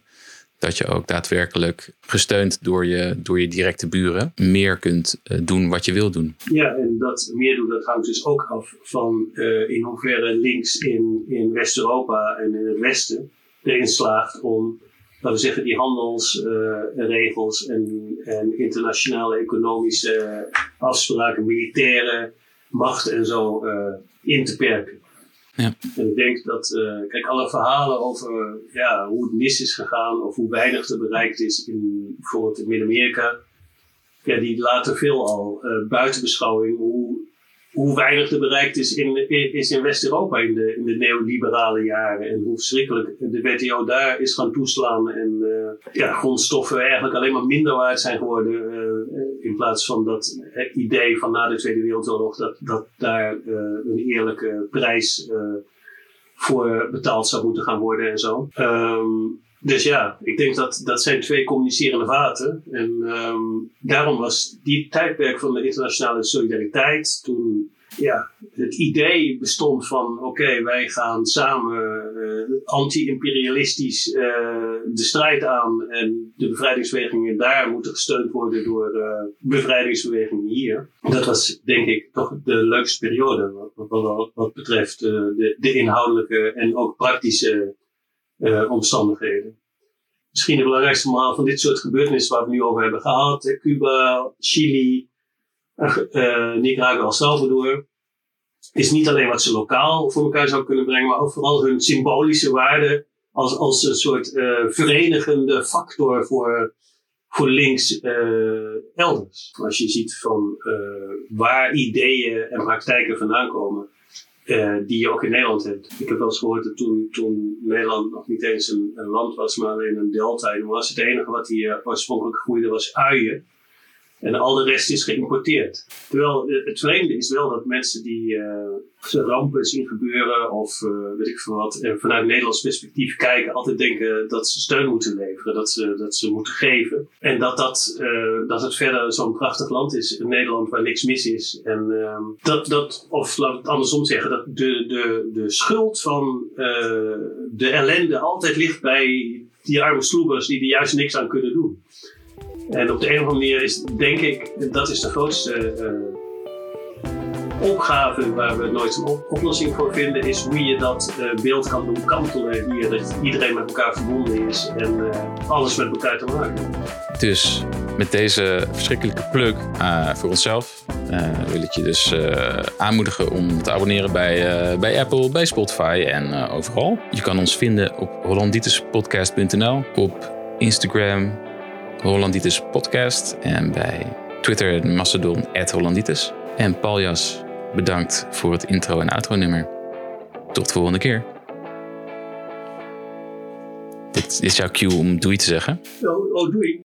dat je ook daadwerkelijk, gesteund door je directe buren, meer kunt doen wat je wil doen. Ja, en dat meer doen, dat hangt dus ook af van in hoeverre links in West-Europa en in het Westen erin slaagt om, laten we zeggen, die handelsregels en internationale economische afspraken, militaire macht en zo in te perken. Ja. En ik denk dat, alle verhalen over hoe het mis is gegaan of hoe weinig er bereikt is in bijvoorbeeld in Midden-Amerika, die laten veelal buiten beschouwing hoe weinig er bereikt is in West-Europa in de neoliberale jaren. En hoe verschrikkelijk de WTO daar is gaan toeslaan. En grondstoffen eigenlijk alleen maar minder waard zijn geworden. In plaats van dat idee van na de Tweede Wereldoorlog. Dat daar een eerlijke prijs voor betaald zou moeten gaan worden en zo. Dus ja, ik denk dat zijn twee communicerende vaten. En daarom was die tijdperk van de internationale solidariteit, toen het idee bestond van oké, wij gaan samen anti-imperialistisch de strijd aan. En de bevrijdingsbewegingen daar moeten gesteund worden door bevrijdingsbewegingen hier. Dat was denk ik toch de leukste periode wat betreft de inhoudelijke en ook praktische omstandigheden. Misschien het belangrijkste verhaal van dit soort gebeurtenissen waar we nu over hebben gehad. Cuba, Chili, Nicaragua, El Salvador. Is niet alleen wat ze lokaal voor elkaar zouden kunnen brengen, maar ook vooral hun symbolische waarde als een soort verenigende factor voor links elders. Als je ziet van waar ideeën en praktijken vandaan komen. die je ook in Nederland hebt. Ik heb wel eens gehoord dat toen Nederland nog niet eens een land was, maar alleen een delta. En was het enige wat hier oorspronkelijk groeide was uien. En al de rest is geïmporteerd. Terwijl het vreemde is wel dat mensen die rampen zien gebeuren of weet ik veel wat. En vanuit Nederlands perspectief kijken altijd denken dat ze steun moeten leveren. Dat ze moeten geven. En dat het verder zo'n prachtig land is. Een Nederland waar niks mis is. En of laat ik het andersom zeggen. Dat de schuld van de ellende altijd ligt bij die arme sloebers die er juist niks aan kunnen doen. En op de een of andere manier is, denk ik, dat is de grootste opgave waar we nooit een oplossing voor vinden, is hoe je dat beeld kan doen kantelen hier, dat iedereen met elkaar verbonden is en alles met elkaar te maken. Dus met deze verschrikkelijke plug voor onszelf wil ik je dus aanmoedigen om te abonneren bij Apple, bij Spotify en overal. Je kan ons vinden op hollandieterspodcast.nl, op Instagram Hollandietes Podcast en bij Twitter en Mastodon @Hollandietes. En Paul Jas, bedankt voor het intro en outro nummer. Tot de volgende keer. Dit is jouw cue om doei te zeggen. Oh, doei.